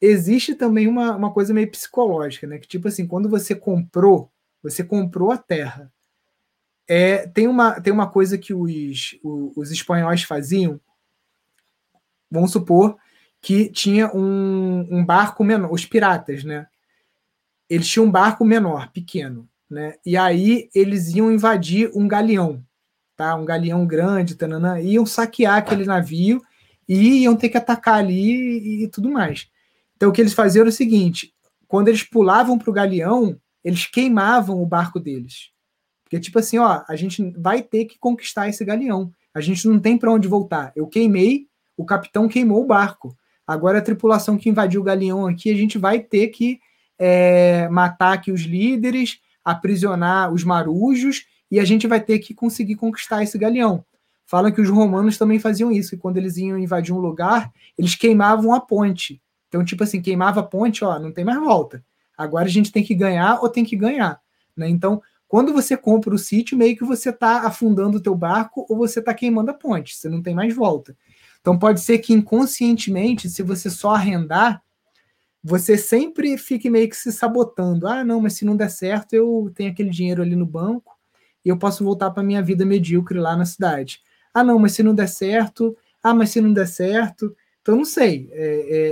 Existe também uma coisa meio psicológica, né? Que tipo assim, quando você comprou a terra. Tem uma coisa que os espanhóis faziam, vamos supor que tinha um barco menor, os piratas, né? Eles tinham um barco menor, pequeno, né? E aí eles iam invadir um galeão, tá? Um galeão grande, tanana, iam saquear aquele navio e iam ter que atacar ali e tudo mais. Então o que eles faziam era o seguinte, quando eles pulavam para o galeão, eles queimavam o barco deles. Porque, tipo assim, ó, a gente vai ter que conquistar esse galeão. A gente não tem para onde voltar. Eu queimei, o capitão queimou o barco. Agora a tripulação que invadiu o galeão aqui, a gente vai ter que matar aqui os líderes, aprisionar os marujos, e a gente vai ter que conseguir conquistar esse galeão. Falam que os romanos também faziam isso, que quando eles iam invadir um lugar, eles queimavam a ponte. Então, tipo assim, queimava a ponte, ó, não tem mais volta. Agora a gente tem que ganhar ou tem que ganhar, né? Então, quando você compra o sítio, meio que você está afundando o teu barco ou você está queimando a ponte, você não tem mais volta. Então pode ser que inconscientemente, se você só arrendar, você sempre fique meio que se sabotando. Ah, não, mas se não der certo, eu tenho aquele dinheiro ali no banco e eu posso voltar para a minha vida medíocre lá na cidade. Ah, não, mas se não der certo... Ah, mas se não der certo... Então não sei,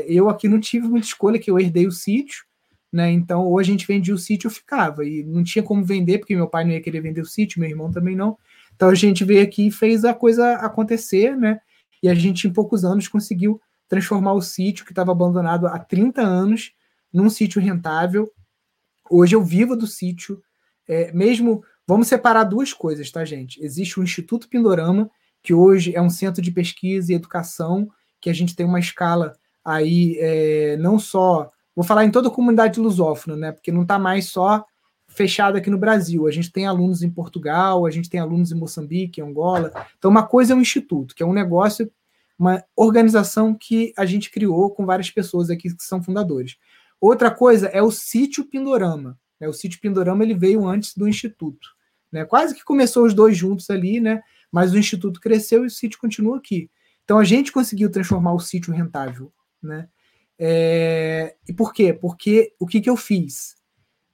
eu aqui não tive muita escolha, que eu herdei o sítio, né? Então, ou a gente vendia o sítio ou ficava, e não tinha como vender, porque meu pai não ia querer vender o sítio, meu irmão também não. Então a gente veio aqui e fez a coisa acontecer, né? E a gente, em poucos anos, conseguiu transformar o sítio, que estava abandonado há 30 anos, num sítio rentável. Hoje eu vivo do sítio. Mesmo, vamos separar duas coisas, tá, gente? Existe o Instituto Pindorama, que hoje é um centro de pesquisa e educação, que a gente tem uma escala aí, não só... Vou falar em toda a comunidade lusófona, né? Porque não está mais só fechado aqui no Brasil. A gente tem alunos em Portugal, a gente tem alunos em Moçambique, em Angola. Então, uma coisa é um instituto, que é um negócio, uma organização que a gente criou com várias pessoas aqui que são fundadores. Outra coisa é o Sítio Pindorama, né? O Sítio Pindorama ele veio antes do instituto, né? Quase que começou os dois juntos ali, né? Mas o instituto cresceu e o sítio continua aqui. Então, a gente conseguiu transformar o sítio rentável, né? E por quê? Porque o que eu fiz?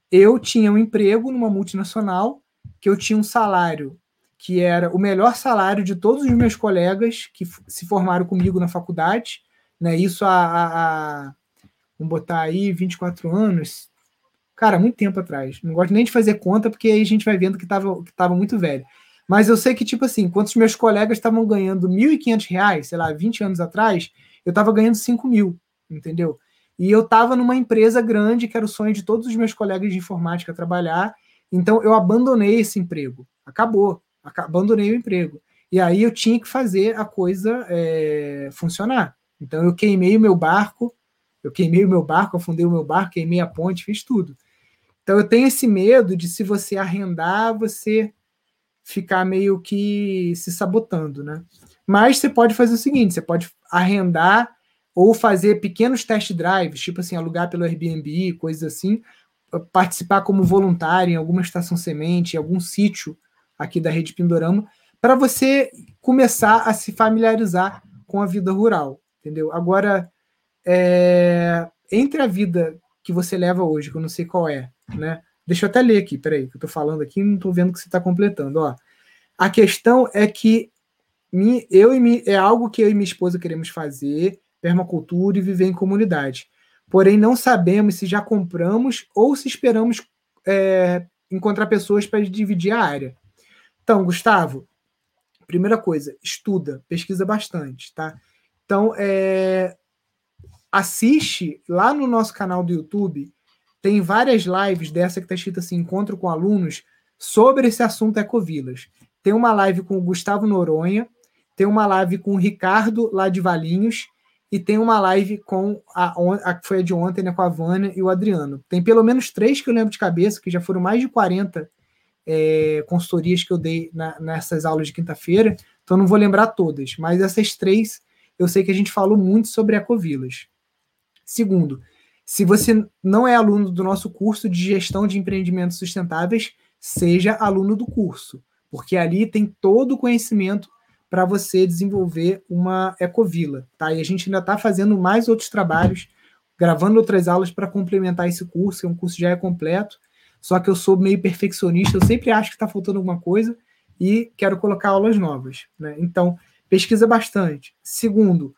Eu tinha um emprego numa multinacional, que eu tinha um salário que era o melhor salário de todos os meus colegas que se formaram comigo na faculdade, né? Isso há vamos botar aí 24 anos, cara, muito tempo atrás. Não gosto nem de fazer conta, porque aí a gente vai vendo que estava muito velho. Mas eu sei que, tipo assim, enquanto os meus colegas estavam ganhando R$1.500, sei lá, 20 anos atrás, eu estava ganhando 5 mil. Entendeu? E eu estava numa empresa grande, que era o sonho de todos os meus colegas de informática trabalhar, Então, eu abandonei esse emprego. Acabou. Abandonei o emprego. E aí, eu tinha que fazer a coisa funcionar. Então, eu queimei o meu barco, afundei o meu barco, queimei a ponte, fiz tudo. Então, eu tenho esse medo de, se você arrendar, você ficar meio que se sabotando, né? Mas você pode fazer o seguinte, você pode arrendar ou fazer pequenos test drives, tipo assim, alugar pelo Airbnb, coisas assim, participar como voluntário em alguma estação semente, em algum sítio aqui da Rede Pindorama, para você começar a se familiarizar com a vida rural, entendeu? Agora, entre a vida que você leva hoje, que eu não sei qual é, né? Deixa eu até ler aqui, peraí, que eu tô falando aqui e não tô vendo que você tá completando, ó. A questão é que é algo que eu e minha esposa queremos fazer, permacultura e viver em comunidade. Porém, não sabemos se já compramos ou se esperamos encontrar pessoas para dividir a área. Então, Gustavo, primeira coisa, estuda, pesquisa bastante, tá? Então, assiste lá no nosso canal do YouTube, tem várias lives dessa que está escrita assim, encontro com alunos, sobre esse assunto ecovilas. Tem uma live com o Gustavo Noronha, tem uma live com o Ricardo, lá de Valinhos, e tem uma live com a que foi a de ontem, né, com a Vânia e o Adriano. Tem pelo menos 3 que eu lembro de cabeça, que já foram mais de 40 consultorias que eu dei nessas aulas de quinta-feira, então eu não vou lembrar todas, mas essas 3 eu sei que a gente falou muito sobre ecovilas. Segundo, se você não é aluno do nosso curso de gestão de empreendimentos sustentáveis, seja aluno do curso, porque ali tem todo o conhecimento para você desenvolver uma ecovila, tá? E a gente ainda está fazendo mais outros trabalhos, gravando outras aulas para complementar esse curso, que é um curso que já é completo, só que eu sou meio perfeccionista, eu sempre acho que está faltando alguma coisa e quero colocar aulas novas, né? Então, pesquisa bastante. Segundo,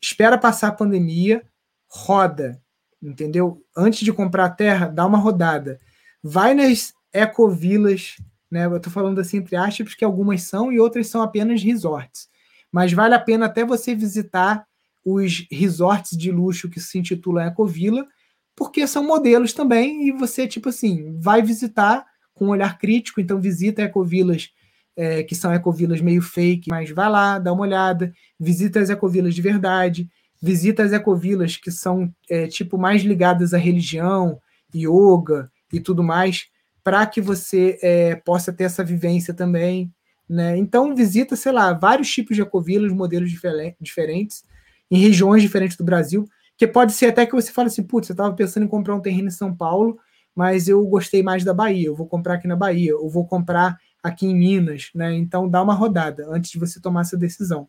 espera passar a pandemia, roda, entendeu? Antes de comprar a terra, dá uma rodada. Vai nas ecovilas, né? Eu estou falando assim entre aspas, porque algumas são e outras são apenas resorts. Mas vale a pena até você visitar os resorts de luxo que se intitulam ecovila, porque são modelos também e você, tipo assim, vai visitar com um olhar crítico, então visita ecovilas que são ecovilas meio fake, mas vai lá, dá uma olhada, visita as ecovilas de verdade, visita as ecovilas que são tipo mais ligadas à religião, yoga e tudo mais, para que você possa ter essa vivência também, né? Então, visita, sei lá, vários tipos de ecovilas, modelos diferentes, em regiões diferentes do Brasil, que pode ser até que você fale assim, putz, eu estava pensando em comprar um terreno em São Paulo, mas eu gostei mais da Bahia, eu vou comprar aqui na Bahia, eu vou comprar aqui em Minas, né? Então, dá uma rodada antes de você tomar essa decisão.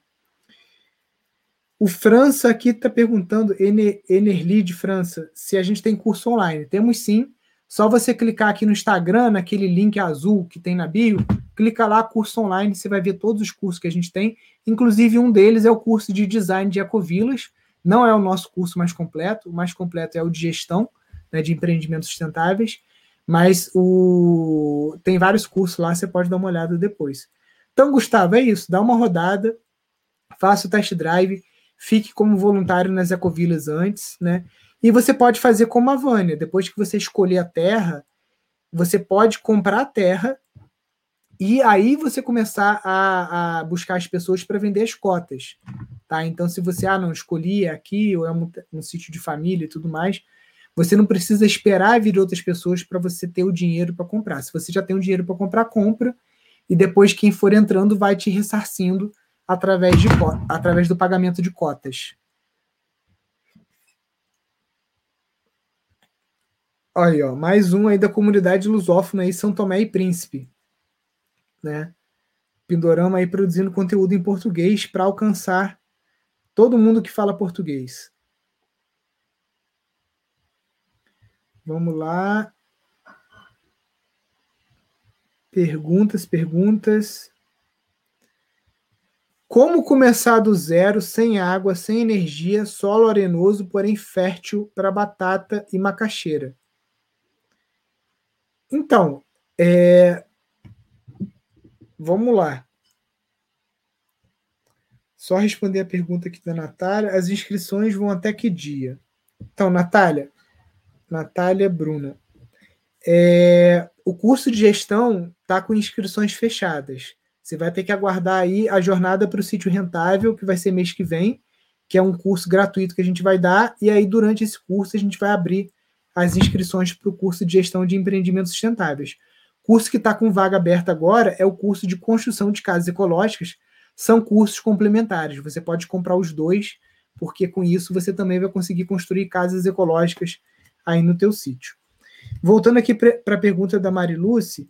O França aqui está perguntando, Enerli de França, se a gente tem curso online. Temos sim. Só você clicar aqui no Instagram, naquele link azul que tem na bio, clica lá, curso online, você vai ver todos os cursos que a gente tem. Inclusive, um deles é o curso de design de ecovilas. Não é o nosso curso mais completo. O mais completo é o de gestão, né, de empreendimentos sustentáveis. Mas tem vários cursos lá, você pode dar uma olhada depois. Então, Gustavo, é isso. Dá uma rodada, faça o test drive, fique como voluntário nas ecovilas antes, né? E você pode fazer como a Vânia, depois que você escolher a terra, você pode comprar a terra e aí você começar a buscar as pessoas para vender as cotas, tá? Então, se você, não escolhi aqui, ou é um sítio de família e tudo mais, você não precisa esperar vir outras pessoas para você ter o dinheiro para comprar. Se você já tem o dinheiro para comprar, compra, e depois quem for entrando vai te ressarcindo através do pagamento de cotas. Olha, ó, mais um aí da comunidade lusófona aí, São Tomé e Príncipe, né? Pindorama aí produzindo conteúdo em português para alcançar todo mundo que fala português. Vamos lá. Perguntas. Como começar do zero, sem água, sem energia, solo arenoso, porém fértil para batata e macaxeira? Então, vamos lá. Só responder a pergunta aqui da Natália. As inscrições vão até que dia? Então, Natália Bruna, O curso de gestão está com inscrições fechadas. Você vai ter que aguardar aí a jornada para o sítio rentável, que vai ser mês que vem, que é um curso gratuito que a gente vai dar, e aí durante esse curso a gente vai abrir as inscrições para o curso de gestão de empreendimentos sustentáveis. O curso que está com vaga aberta agora é o curso de construção de casas ecológicas. São cursos complementares, você pode comprar os dois, porque com isso você também vai conseguir construir casas ecológicas aí no teu sítio. Voltando aqui para a pergunta da Mariluce,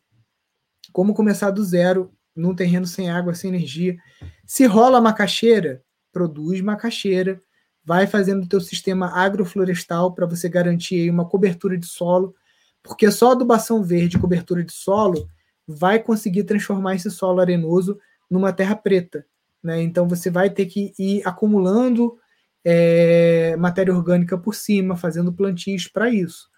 como começar do zero num terreno sem água, sem energia? Se rola macaxeira, produz macaxeira, vai fazendo o teu sistema agroflorestal para você garantir aí uma cobertura de solo, porque só adubação verde e cobertura de solo vai conseguir transformar esse solo arenoso numa terra preta, né? Então você vai ter que ir acumulando matéria orgânica por cima, fazendo plantios para isso.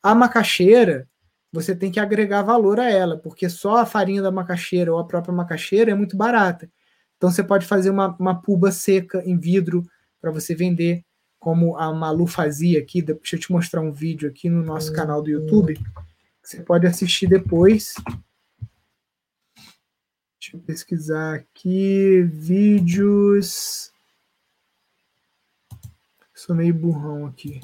A macaxeira, você tem que agregar valor a ela, porque só a farinha da macaxeira ou a própria macaxeira é muito barata. Então você pode fazer uma puba seca em vidro para você vender, como a Malu fazia aqui. Deixa eu te mostrar um vídeo aqui no nosso canal do YouTube, que você pode assistir depois. Deixa eu pesquisar aqui, vídeos... Sou meio burrão aqui.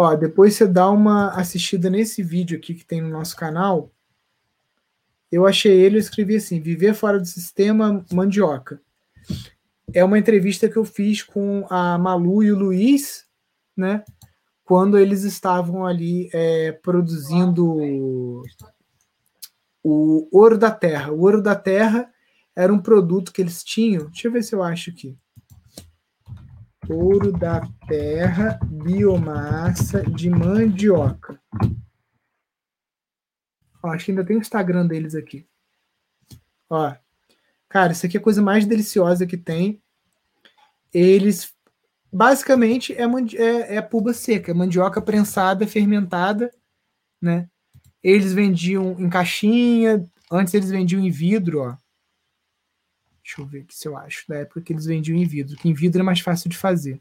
Ó, depois você dá uma assistida nesse vídeo aqui que tem no nosso canal. Eu achei ele, eu escrevi assim, viver fora do sistema, mandioca. É uma entrevista que eu fiz com a Malu e o Luiz, né? Quando eles estavam ali produzindo o ouro da terra. O ouro da terra era um produto que eles tinham. Deixa eu ver se eu acho aqui. Ouro da terra, biomassa de mandioca. Ó, acho que ainda tem o Instagram deles aqui. Ó, cara, isso aqui é a coisa mais deliciosa que tem. Eles, basicamente, é puba seca, é mandioca prensada, fermentada, né? Eles vendiam em caixinha, antes eles vendiam em vidro, ó. Deixa eu ver aqui se eu acho, da época que eles vendiam em vidro, que em vidro é mais fácil de fazer.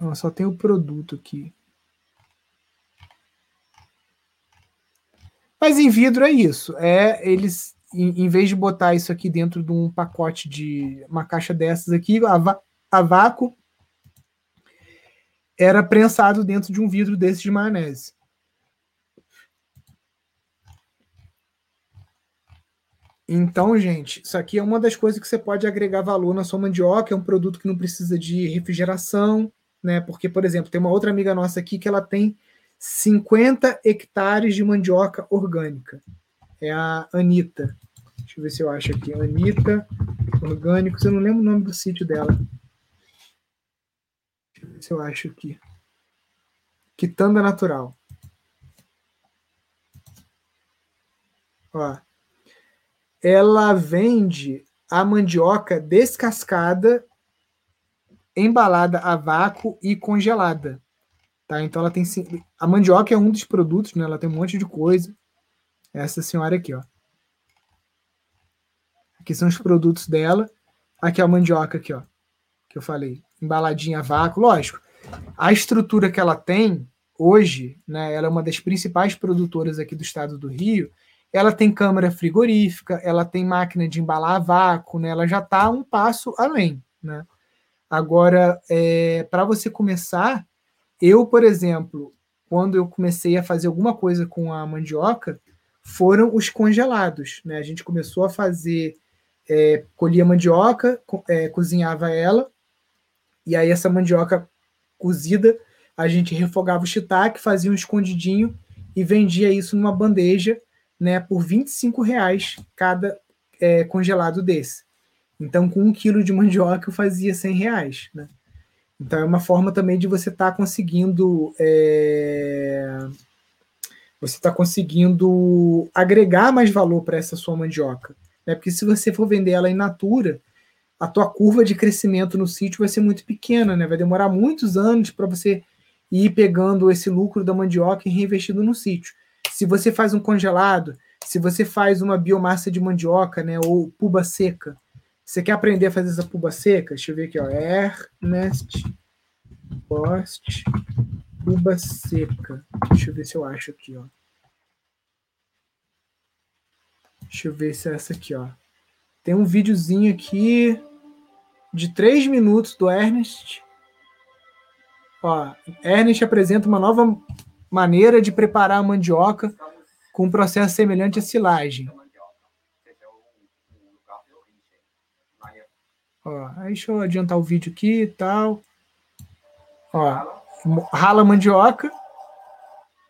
Não, só tem o produto aqui. Mas em vidro é isso. Eles, em vez de botar isso aqui dentro de um pacote de uma caixa dessas aqui, a vácuo, era prensado dentro de um vidro desse de maionese. Então, gente, isso aqui é uma das coisas que você pode agregar valor na sua mandioca, é um produto que não precisa de refrigeração, né? Porque, por exemplo, tem uma outra amiga nossa aqui que ela tem 50 hectares de mandioca orgânica. É a Anitta. Deixa eu ver se eu acho aqui. Anitta, orgânicos. Eu não lembro o nome do sítio dela. Deixa eu ver se eu acho aqui. Quitanda Natural. Ó. Ela vende a mandioca descascada, embalada a vácuo e congelada. Tá? Então ela tem. A mandioca é um dos produtos, né? Ela tem um monte de coisa. Essa senhora aqui, ó. Aqui são os produtos dela. Aqui é a mandioca, aqui, ó. Que eu falei. Embaladinha a vácuo, lógico. A estrutura que ela tem hoje, né? Ela é uma das principais produtoras aqui do estado do Rio. Ela tem câmara frigorífica, ela tem máquina de embalar a vácuo, né? Ela já está um passo além, né? Agora, para você começar, eu, por exemplo, quando eu comecei a fazer alguma coisa com a mandioca, foram os congelados, né? A gente começou a fazer, colhia mandioca, cozinhava ela, e aí essa mandioca cozida, a gente refogava o shiitake, fazia um escondidinho e vendia isso numa bandeja, né, por R$25 cada congelado desse. Então, com 1 quilo de mandioca, eu fazia R$100. Né? Então, é uma forma também de você estar conseguindo... Você está conseguindo agregar mais valor para essa sua mandioca. Né? Porque se você for vender ela in natura, a tua curva de crescimento no sítio vai ser muito pequena. Né? Vai demorar muitos anos para você ir pegando esse lucro da mandioca e reinvestindo no sítio. Se você faz um congelado, Se você faz uma biomassa de mandioca, né, ou puba seca, você quer aprender a fazer essa puba seca? Deixa eu ver aqui, ó. Ernest Post puba seca. Deixa eu ver se eu acho aqui, ó. Deixa eu ver se é essa aqui, ó. Tem um videozinho aqui de 3 minutos do Ernest. Ó, Ernest apresenta uma nova maneira de preparar a mandioca com um processo semelhante à silagem. Ó, aí deixa eu adiantar o vídeo aqui e tal. Ó, rala a mandioca.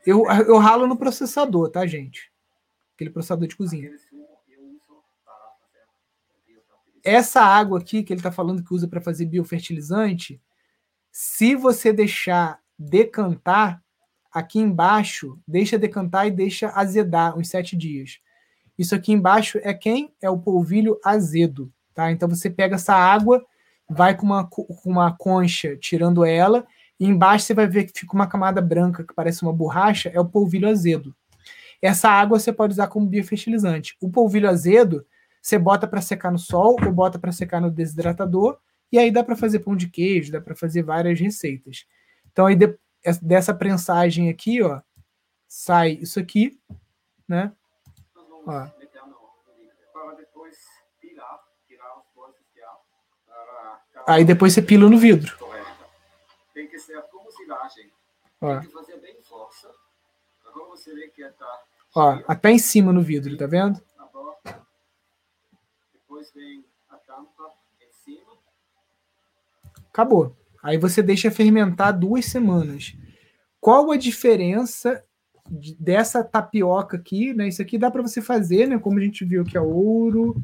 Eu ralo no processador, tá, gente? Aquele processador de cozinha. Essa água aqui que ele está falando que usa para fazer biofertilizante, se você deixar decantar, aqui embaixo, deixa decantar e deixa azedar uns 7 dias. Isso aqui embaixo é quem? É o polvilho azedo, tá? Então você pega essa água, vai com uma concha tirando ela, e embaixo você vai ver que fica uma camada branca, que parece uma borracha, é o polvilho azedo. Essa água você pode usar como biofertilizante. O polvilho azedo, você bota para secar no sol, ou bota para secar no desidratador, e aí dá para fazer pão de queijo, dá para fazer várias receitas. Então aí depois dessa prensagem aqui, ó, sai isso aqui, né? Ó. Aí depois você pila no vidro. Tem que ser como silagem. Tem que fazer bem força. Como você vê que tá. Ó, até em cima no vidro, tá vendo? Depois vem a tampa em cima. Acabou. Aí você deixa fermentar 2 semanas. Qual a diferença dessa tapioca aqui, né? Isso aqui dá para você fazer, né? Como a gente viu aqui, ó, ouro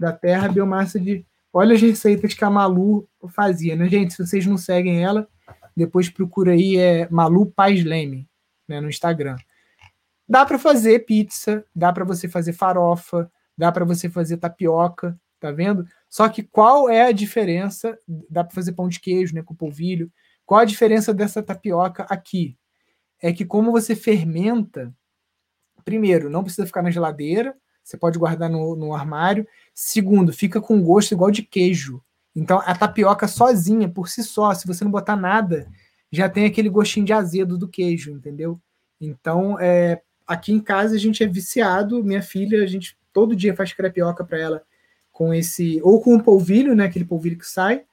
da terra, biomassa de... Olha as receitas que a Malu fazia, né? Gente, se vocês não seguem ela, depois procura aí, Malu Paz Leme, né? No Instagram. Dá para fazer pizza, dá para você fazer farofa, dá para você fazer tapioca, tá vendo? Só que qual é a diferença? Dá para fazer pão de queijo, né, com polvilho. Qual a diferença dessa tapioca aqui? É que como você fermenta, primeiro, não precisa ficar na geladeira, você pode guardar no armário. Segundo, fica com gosto igual de queijo. Então, a tapioca sozinha, por si só, se você não botar nada, já tem aquele gostinho de azedo do queijo, entendeu? Então, aqui em casa a gente é viciado. Minha filha, a gente todo dia faz crepioca para ela, com esse, ou com o polvilho, né, aquele polvilho que sai,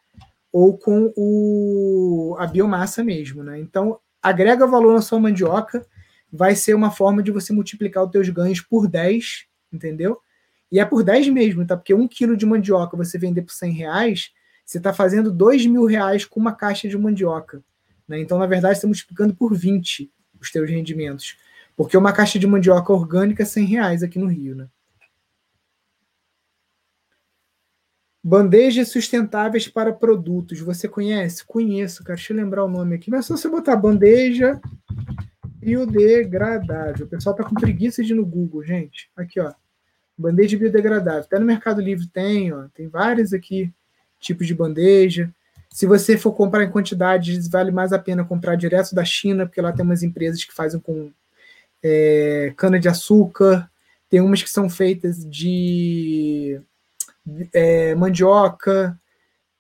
ou com a biomassa mesmo, né? Então, agrega valor na sua mandioca, vai ser uma forma de você multiplicar os teus ganhos por 10, entendeu? E é por 10 mesmo, tá? Porque 1 quilo de mandioca você vender por R$100, você está fazendo R$2.000 com uma caixa de mandioca, né? Então, na verdade, você está multiplicando por 20 os teus rendimentos, porque uma caixa de mandioca orgânica é R$100 aqui no Rio, né? Bandejas sustentáveis para produtos. Você conhece? Conheço, cara. Deixa eu lembrar o nome aqui. Mas é só você botar bandeja biodegradável. O pessoal tá com preguiça de ir no Google, gente. Aqui, ó. Bandeja biodegradável. Até no Mercado Livre tem, ó. Tem vários aqui tipos de bandeja. Se você for comprar em quantidades, vale mais a pena comprar direto da China, porque lá tem umas empresas que fazem com cana-de-açúcar. Tem umas que são feitas de... mandioca,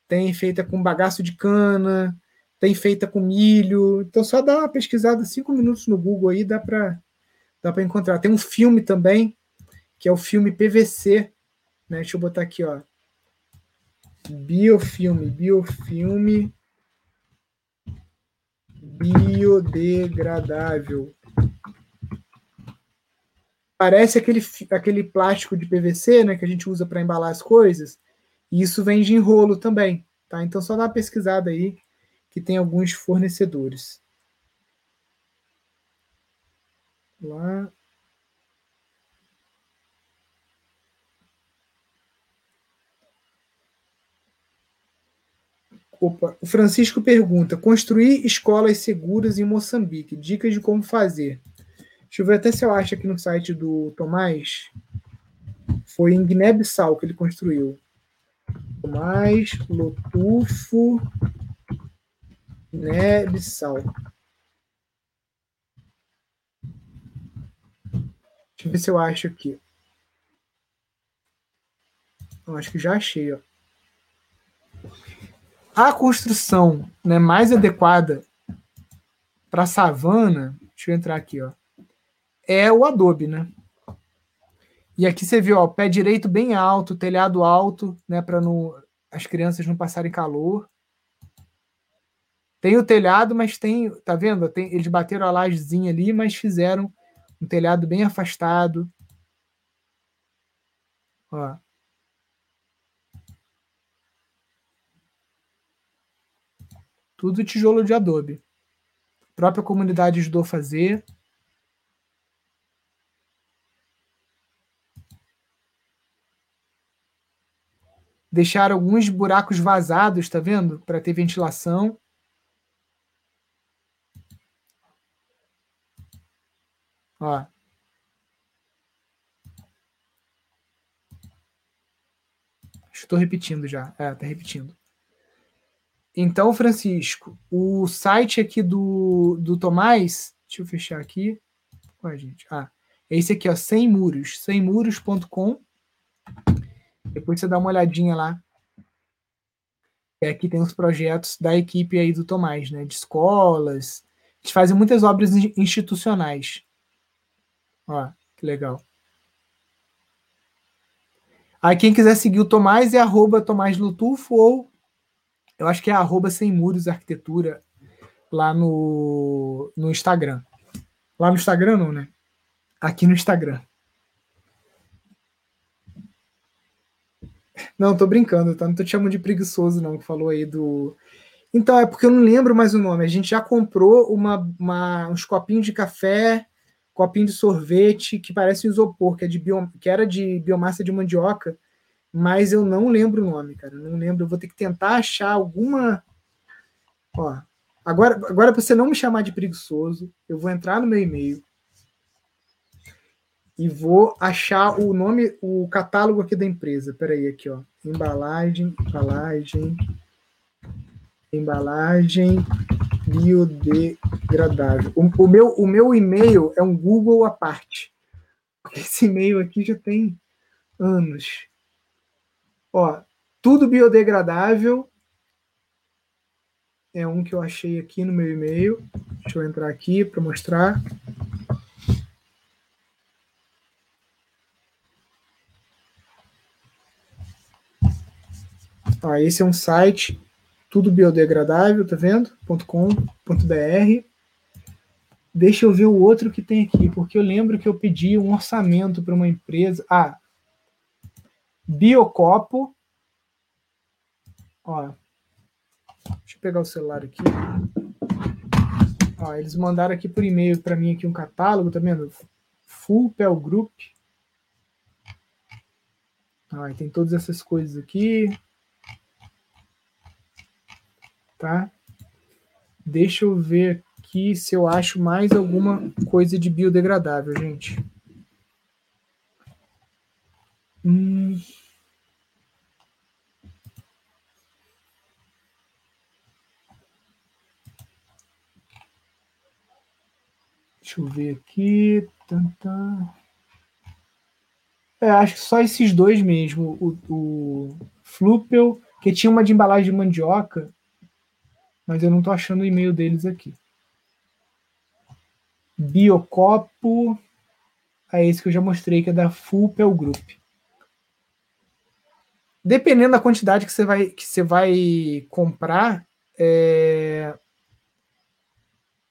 tem feita com bagaço de cana, tem feita com milho. Então só dá uma pesquisada, 5 minutos no Google aí, dá para encontrar. Tem um filme também, que é o filme PVC, né? Deixa eu botar aqui, ó. Biofilme biodegradável. Parece aquele plástico de PVC, né, que a gente usa para embalar as coisas, e isso vem de enrolo também, tá? Então só dá uma pesquisada aí, que tem alguns fornecedores. Lá. Opa, o Francisco pergunta: construir escolas seguras em Moçambique, dicas de como fazer. Deixa eu ver até se eu acho aqui no site do Tomás. Foi em Guiné-Bissau que ele construiu. Tomás Lotufo, Guiné-Bissau. Deixa eu ver se eu acho aqui. Eu acho que já achei, ó. A construção, né, mais adequada para savana, deixa eu entrar aqui, ó, é o adobe, né? E aqui você vê, ó, pé direito bem alto, telhado alto, né, para as crianças não passarem calor. Tem o telhado, mas tem, tá vendo? Eles bateram a lajezinha ali, mas fizeram um telhado bem afastado. Ó. Tudo tijolo de adobe. A própria comunidade ajudou a fazer. Deixaram alguns buracos vazados, tá vendo? Para ter ventilação. Ó. Estou repetindo já. É, tá repetindo. Então, Francisco, o site aqui do Tomás, deixa eu fechar aqui. Ué, gente. Ah, é esse aqui, ó, Sem Muros, semmuros.com. Depois você dá uma olhadinha lá. E aqui tem os projetos da equipe aí do Tomás, né? De escolas. Eles fazem muitas obras institucionais. Ó, que legal. Aí quem quiser seguir o Tomás é @TomásLotufo ou eu acho que é @SemMurosArquitetura lá no Instagram. Lá no Instagram não, né? Aqui no Instagram. Não, tô brincando, tá? Não tô te chamando de preguiçoso, não, que falou aí do... Então, é porque eu não lembro mais o nome. A gente já comprou uns copinhos de café, copinho de sorvete, que parece um isopor, que era de biomassa de mandioca, mas eu não lembro o nome, cara. Eu não lembro. Eu vou ter que tentar achar alguma... Ó, agora para você não me chamar de preguiçoso, eu vou entrar no meu e-mail e vou achar o nome, o catálogo aqui da empresa. Peraí, aqui, ó. Embalagem biodegradável. O meu e-mail é um Google à parte. Esse e-mail aqui já tem anos. Ó, Tudo Biodegradável é um que eu achei aqui no meu e-mail. Deixa eu entrar aqui para mostrar. Ó, esse é um site, Tudo Biodegradável, tá vendo? .com.br. Deixa eu ver o outro que tem aqui, porque eu lembro que eu pedi um orçamento para uma empresa. Ah, Biocopo. Ó, deixa eu pegar o celular aqui. Ó, eles mandaram aqui por e-mail para mim aqui um catálogo, tá vendo? Flupel Group. Ó, tem todas essas coisas aqui. Tá? Deixa eu ver aqui se eu acho mais alguma coisa de biodegradável, gente. Deixa eu ver aqui. É, acho que só esses dois mesmo. O Flupel, que tinha uma de embalagem de mandioca, mas eu não estou achando o e-mail deles aqui. Biocopo. É esse que eu já mostrei, que é da Flupel Group. Dependendo da quantidade que você vai comprar,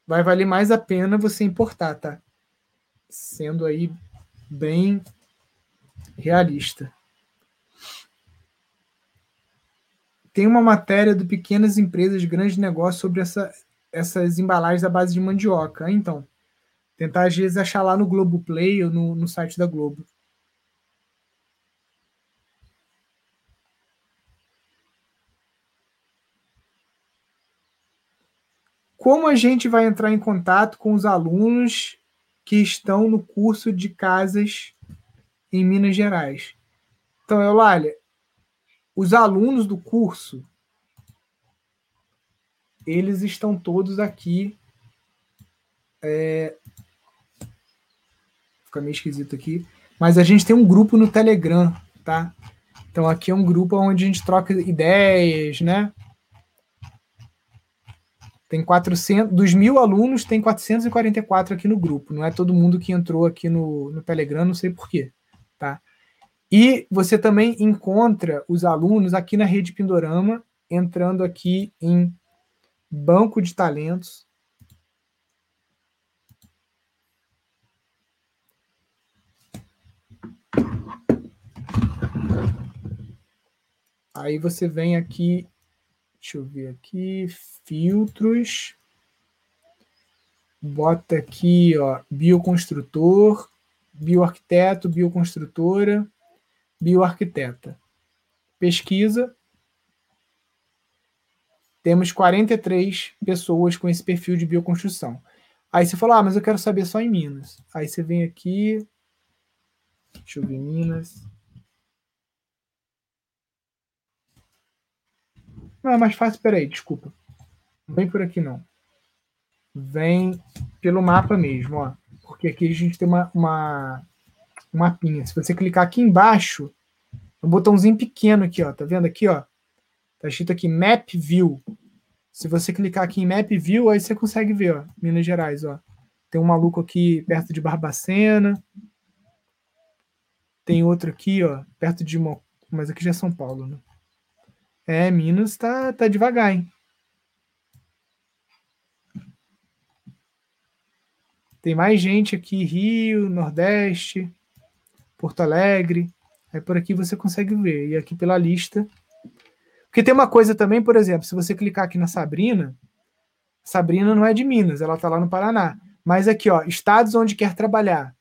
vai valer mais a pena você importar, tá? Sendo aí bem realista. Tem uma matéria do Pequenas Empresas, Grandes Negócios sobre essas embalagens à base de mandioca. Então, tentar às vezes achar lá no Globoplay ou no site da Globo. Como a gente vai entrar em contato com os alunos que estão no curso de casas em Minas Gerais? Então, Eulália, os alunos do curso, eles estão todos aqui fica meio esquisito aqui, mas a gente tem um grupo no Telegram, tá? Então aqui é um grupo onde a gente troca ideias, né? Tem 400, dos 1.000 alunos, tem 444 aqui no grupo. Não é todo mundo que entrou aqui no Telegram, não sei porquê, tá? E você também encontra os alunos aqui na Rede Pindorama, entrando aqui em Banco de Talentos. Aí você vem aqui, deixa eu ver aqui, filtros, bota aqui, ó, bioconstrutor, bioarquiteto, bioconstrutora, bioarquiteta. Pesquisa. Temos 43 pessoas com esse perfil de bioconstrução. Aí você fala, ah, mas eu quero saber só em Minas. Aí você vem aqui, deixa eu ver Minas. Não, é mais fácil, peraí, desculpa. Não vem por aqui, não. Vem pelo mapa mesmo, ó. Porque aqui a gente tem um mapinha. Se você clicar aqui embaixo, um botãozinho pequeno aqui, ó. Tá vendo aqui, ó? Tá escrito aqui Map View. Se você clicar aqui em Map View, aí você consegue ver, ó. Minas Gerais, ó. Tem um maluco aqui perto de Barbacena. Tem outro aqui, ó. Perto de... Mas aqui já é São Paulo, né? É, Minas tá devagar, hein? Tem mais gente aqui, Rio, Nordeste, Porto Alegre. Aí por aqui você consegue ver. E aqui pela lista. Porque tem uma coisa também, por exemplo, se você clicar aqui na Sabrina, Sabrina não é de Minas, ela tá lá no Paraná. Mas aqui, ó, estados onde quer trabalhar.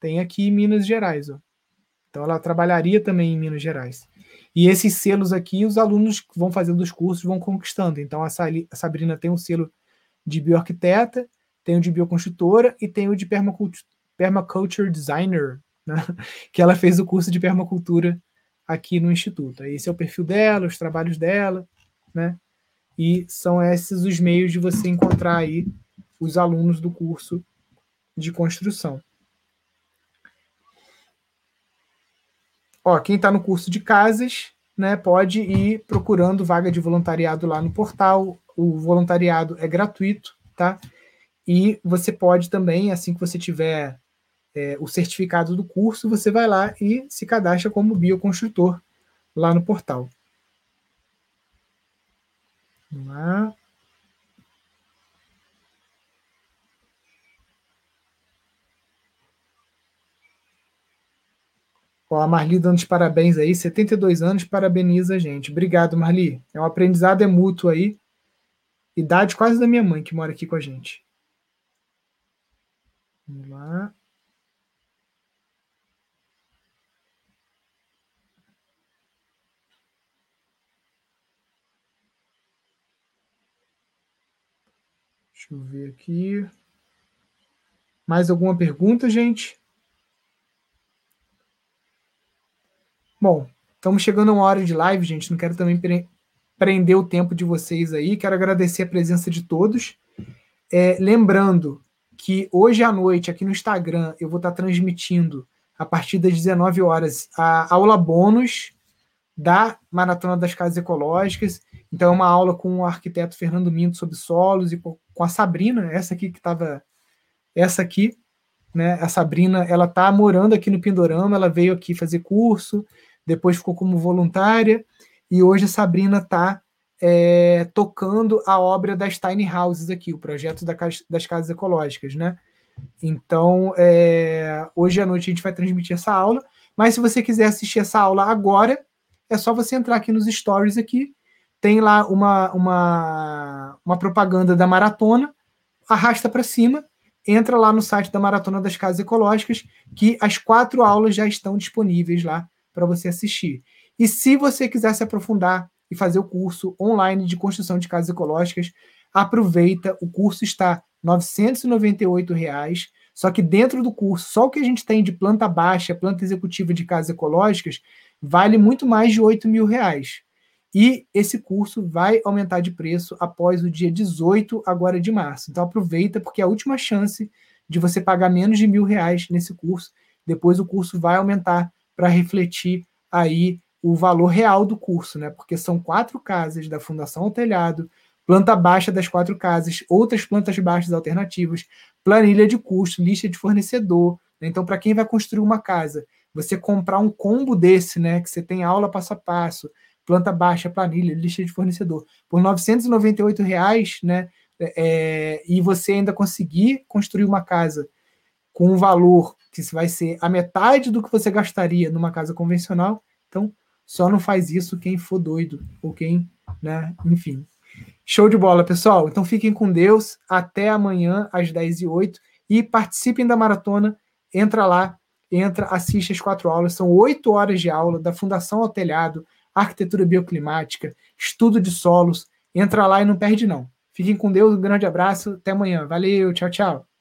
Tem aqui Minas Gerais, ó. Então ela trabalharia também em Minas Gerais. E esses selos aqui, os alunos que vão fazendo os cursos vão conquistando. Então, a Sabrina tem um selo de bioarquiteta, tem o de bioconstrutora e tem o de permaculture designer, né? Que ela fez o curso de permacultura aqui no Instituto. Esse é o perfil dela, os trabalhos dela, né? E são esses os meios de você encontrar aí os alunos do curso de construção. Ó, quem está no curso de casas, né, pode ir procurando vaga de voluntariado lá no portal. O voluntariado é gratuito, tá? E você pode também, assim que você tiver o certificado do curso, você vai lá e se cadastra como bioconstrutor lá no portal. Vamos lá. A Marli dando os parabéns aí, 72 anos, parabeniza a gente. Obrigado, Marli. É um aprendizado mútuo aí. Idade quase da minha mãe que mora aqui com a gente. Vamos lá. Deixa eu ver aqui. Mais alguma pergunta, gente? Bom, estamos chegando a uma hora de live, gente. Não quero também prender o tempo de vocês aí. Quero agradecer a presença de todos. Lembrando que hoje à noite, aqui no Instagram, eu vou estar transmitindo, a partir das 19 horas, a aula bônus da Maratona das Casas Ecológicas. Então, é uma aula com o arquiteto Fernando Minto sobre solos e com a Sabrina, essa aqui que estava... Essa aqui, né? A Sabrina, ela está morando aqui no Pindorama, ela veio aqui fazer curso... Depois ficou como voluntária, e hoje a Sabrina está tocando a obra das Tiny Houses aqui, o projeto das casas ecológicas, né? Então, hoje à noite a gente vai transmitir essa aula, mas se você quiser assistir essa aula agora, é só você entrar aqui nos stories aqui, tem lá uma propaganda da Maratona, arrasta para cima, entra lá no site da Maratona das Casas Ecológicas, que as 4 aulas já estão disponíveis lá, para você assistir. E se você quiser se aprofundar e fazer o curso online de construção de casas ecológicas, aproveita, o curso está R$ 998, só que dentro do curso, só o que a gente tem de planta baixa, planta executiva de casas ecológicas, vale muito mais de R$ 8.000. E esse curso vai aumentar de preço após o dia 18 agora de março. Então aproveita, porque é a última chance de você pagar menos de R$1.000 nesse curso. Depois o curso vai aumentar para refletir aí o valor real do curso, né? Porque são 4 casas da fundação ao telhado, planta baixa das 4 casas, outras plantas baixas alternativas, planilha de custo, lista de fornecedor. Né? Então, para quem vai construir uma casa, você comprar um combo desse, né? Que você tem aula passo a passo, planta baixa, planilha, lista de fornecedor, por R$998, né? E você ainda conseguir construir uma casa com um valor que vai ser a metade do que você gastaria numa casa convencional. Então, só não faz isso quem for doido ou quem, né? Enfim. Show de bola, pessoal. Então, fiquem com Deus. Até amanhã, às 10h08. E participem da maratona. Entra lá, assiste as 4 aulas. São 8 horas de aula, da fundação ao telhado, arquitetura bioclimática, estudo de solos. Entra lá e não perde, não. Fiquem com Deus. Um grande abraço. Até amanhã. Valeu. Tchau, tchau.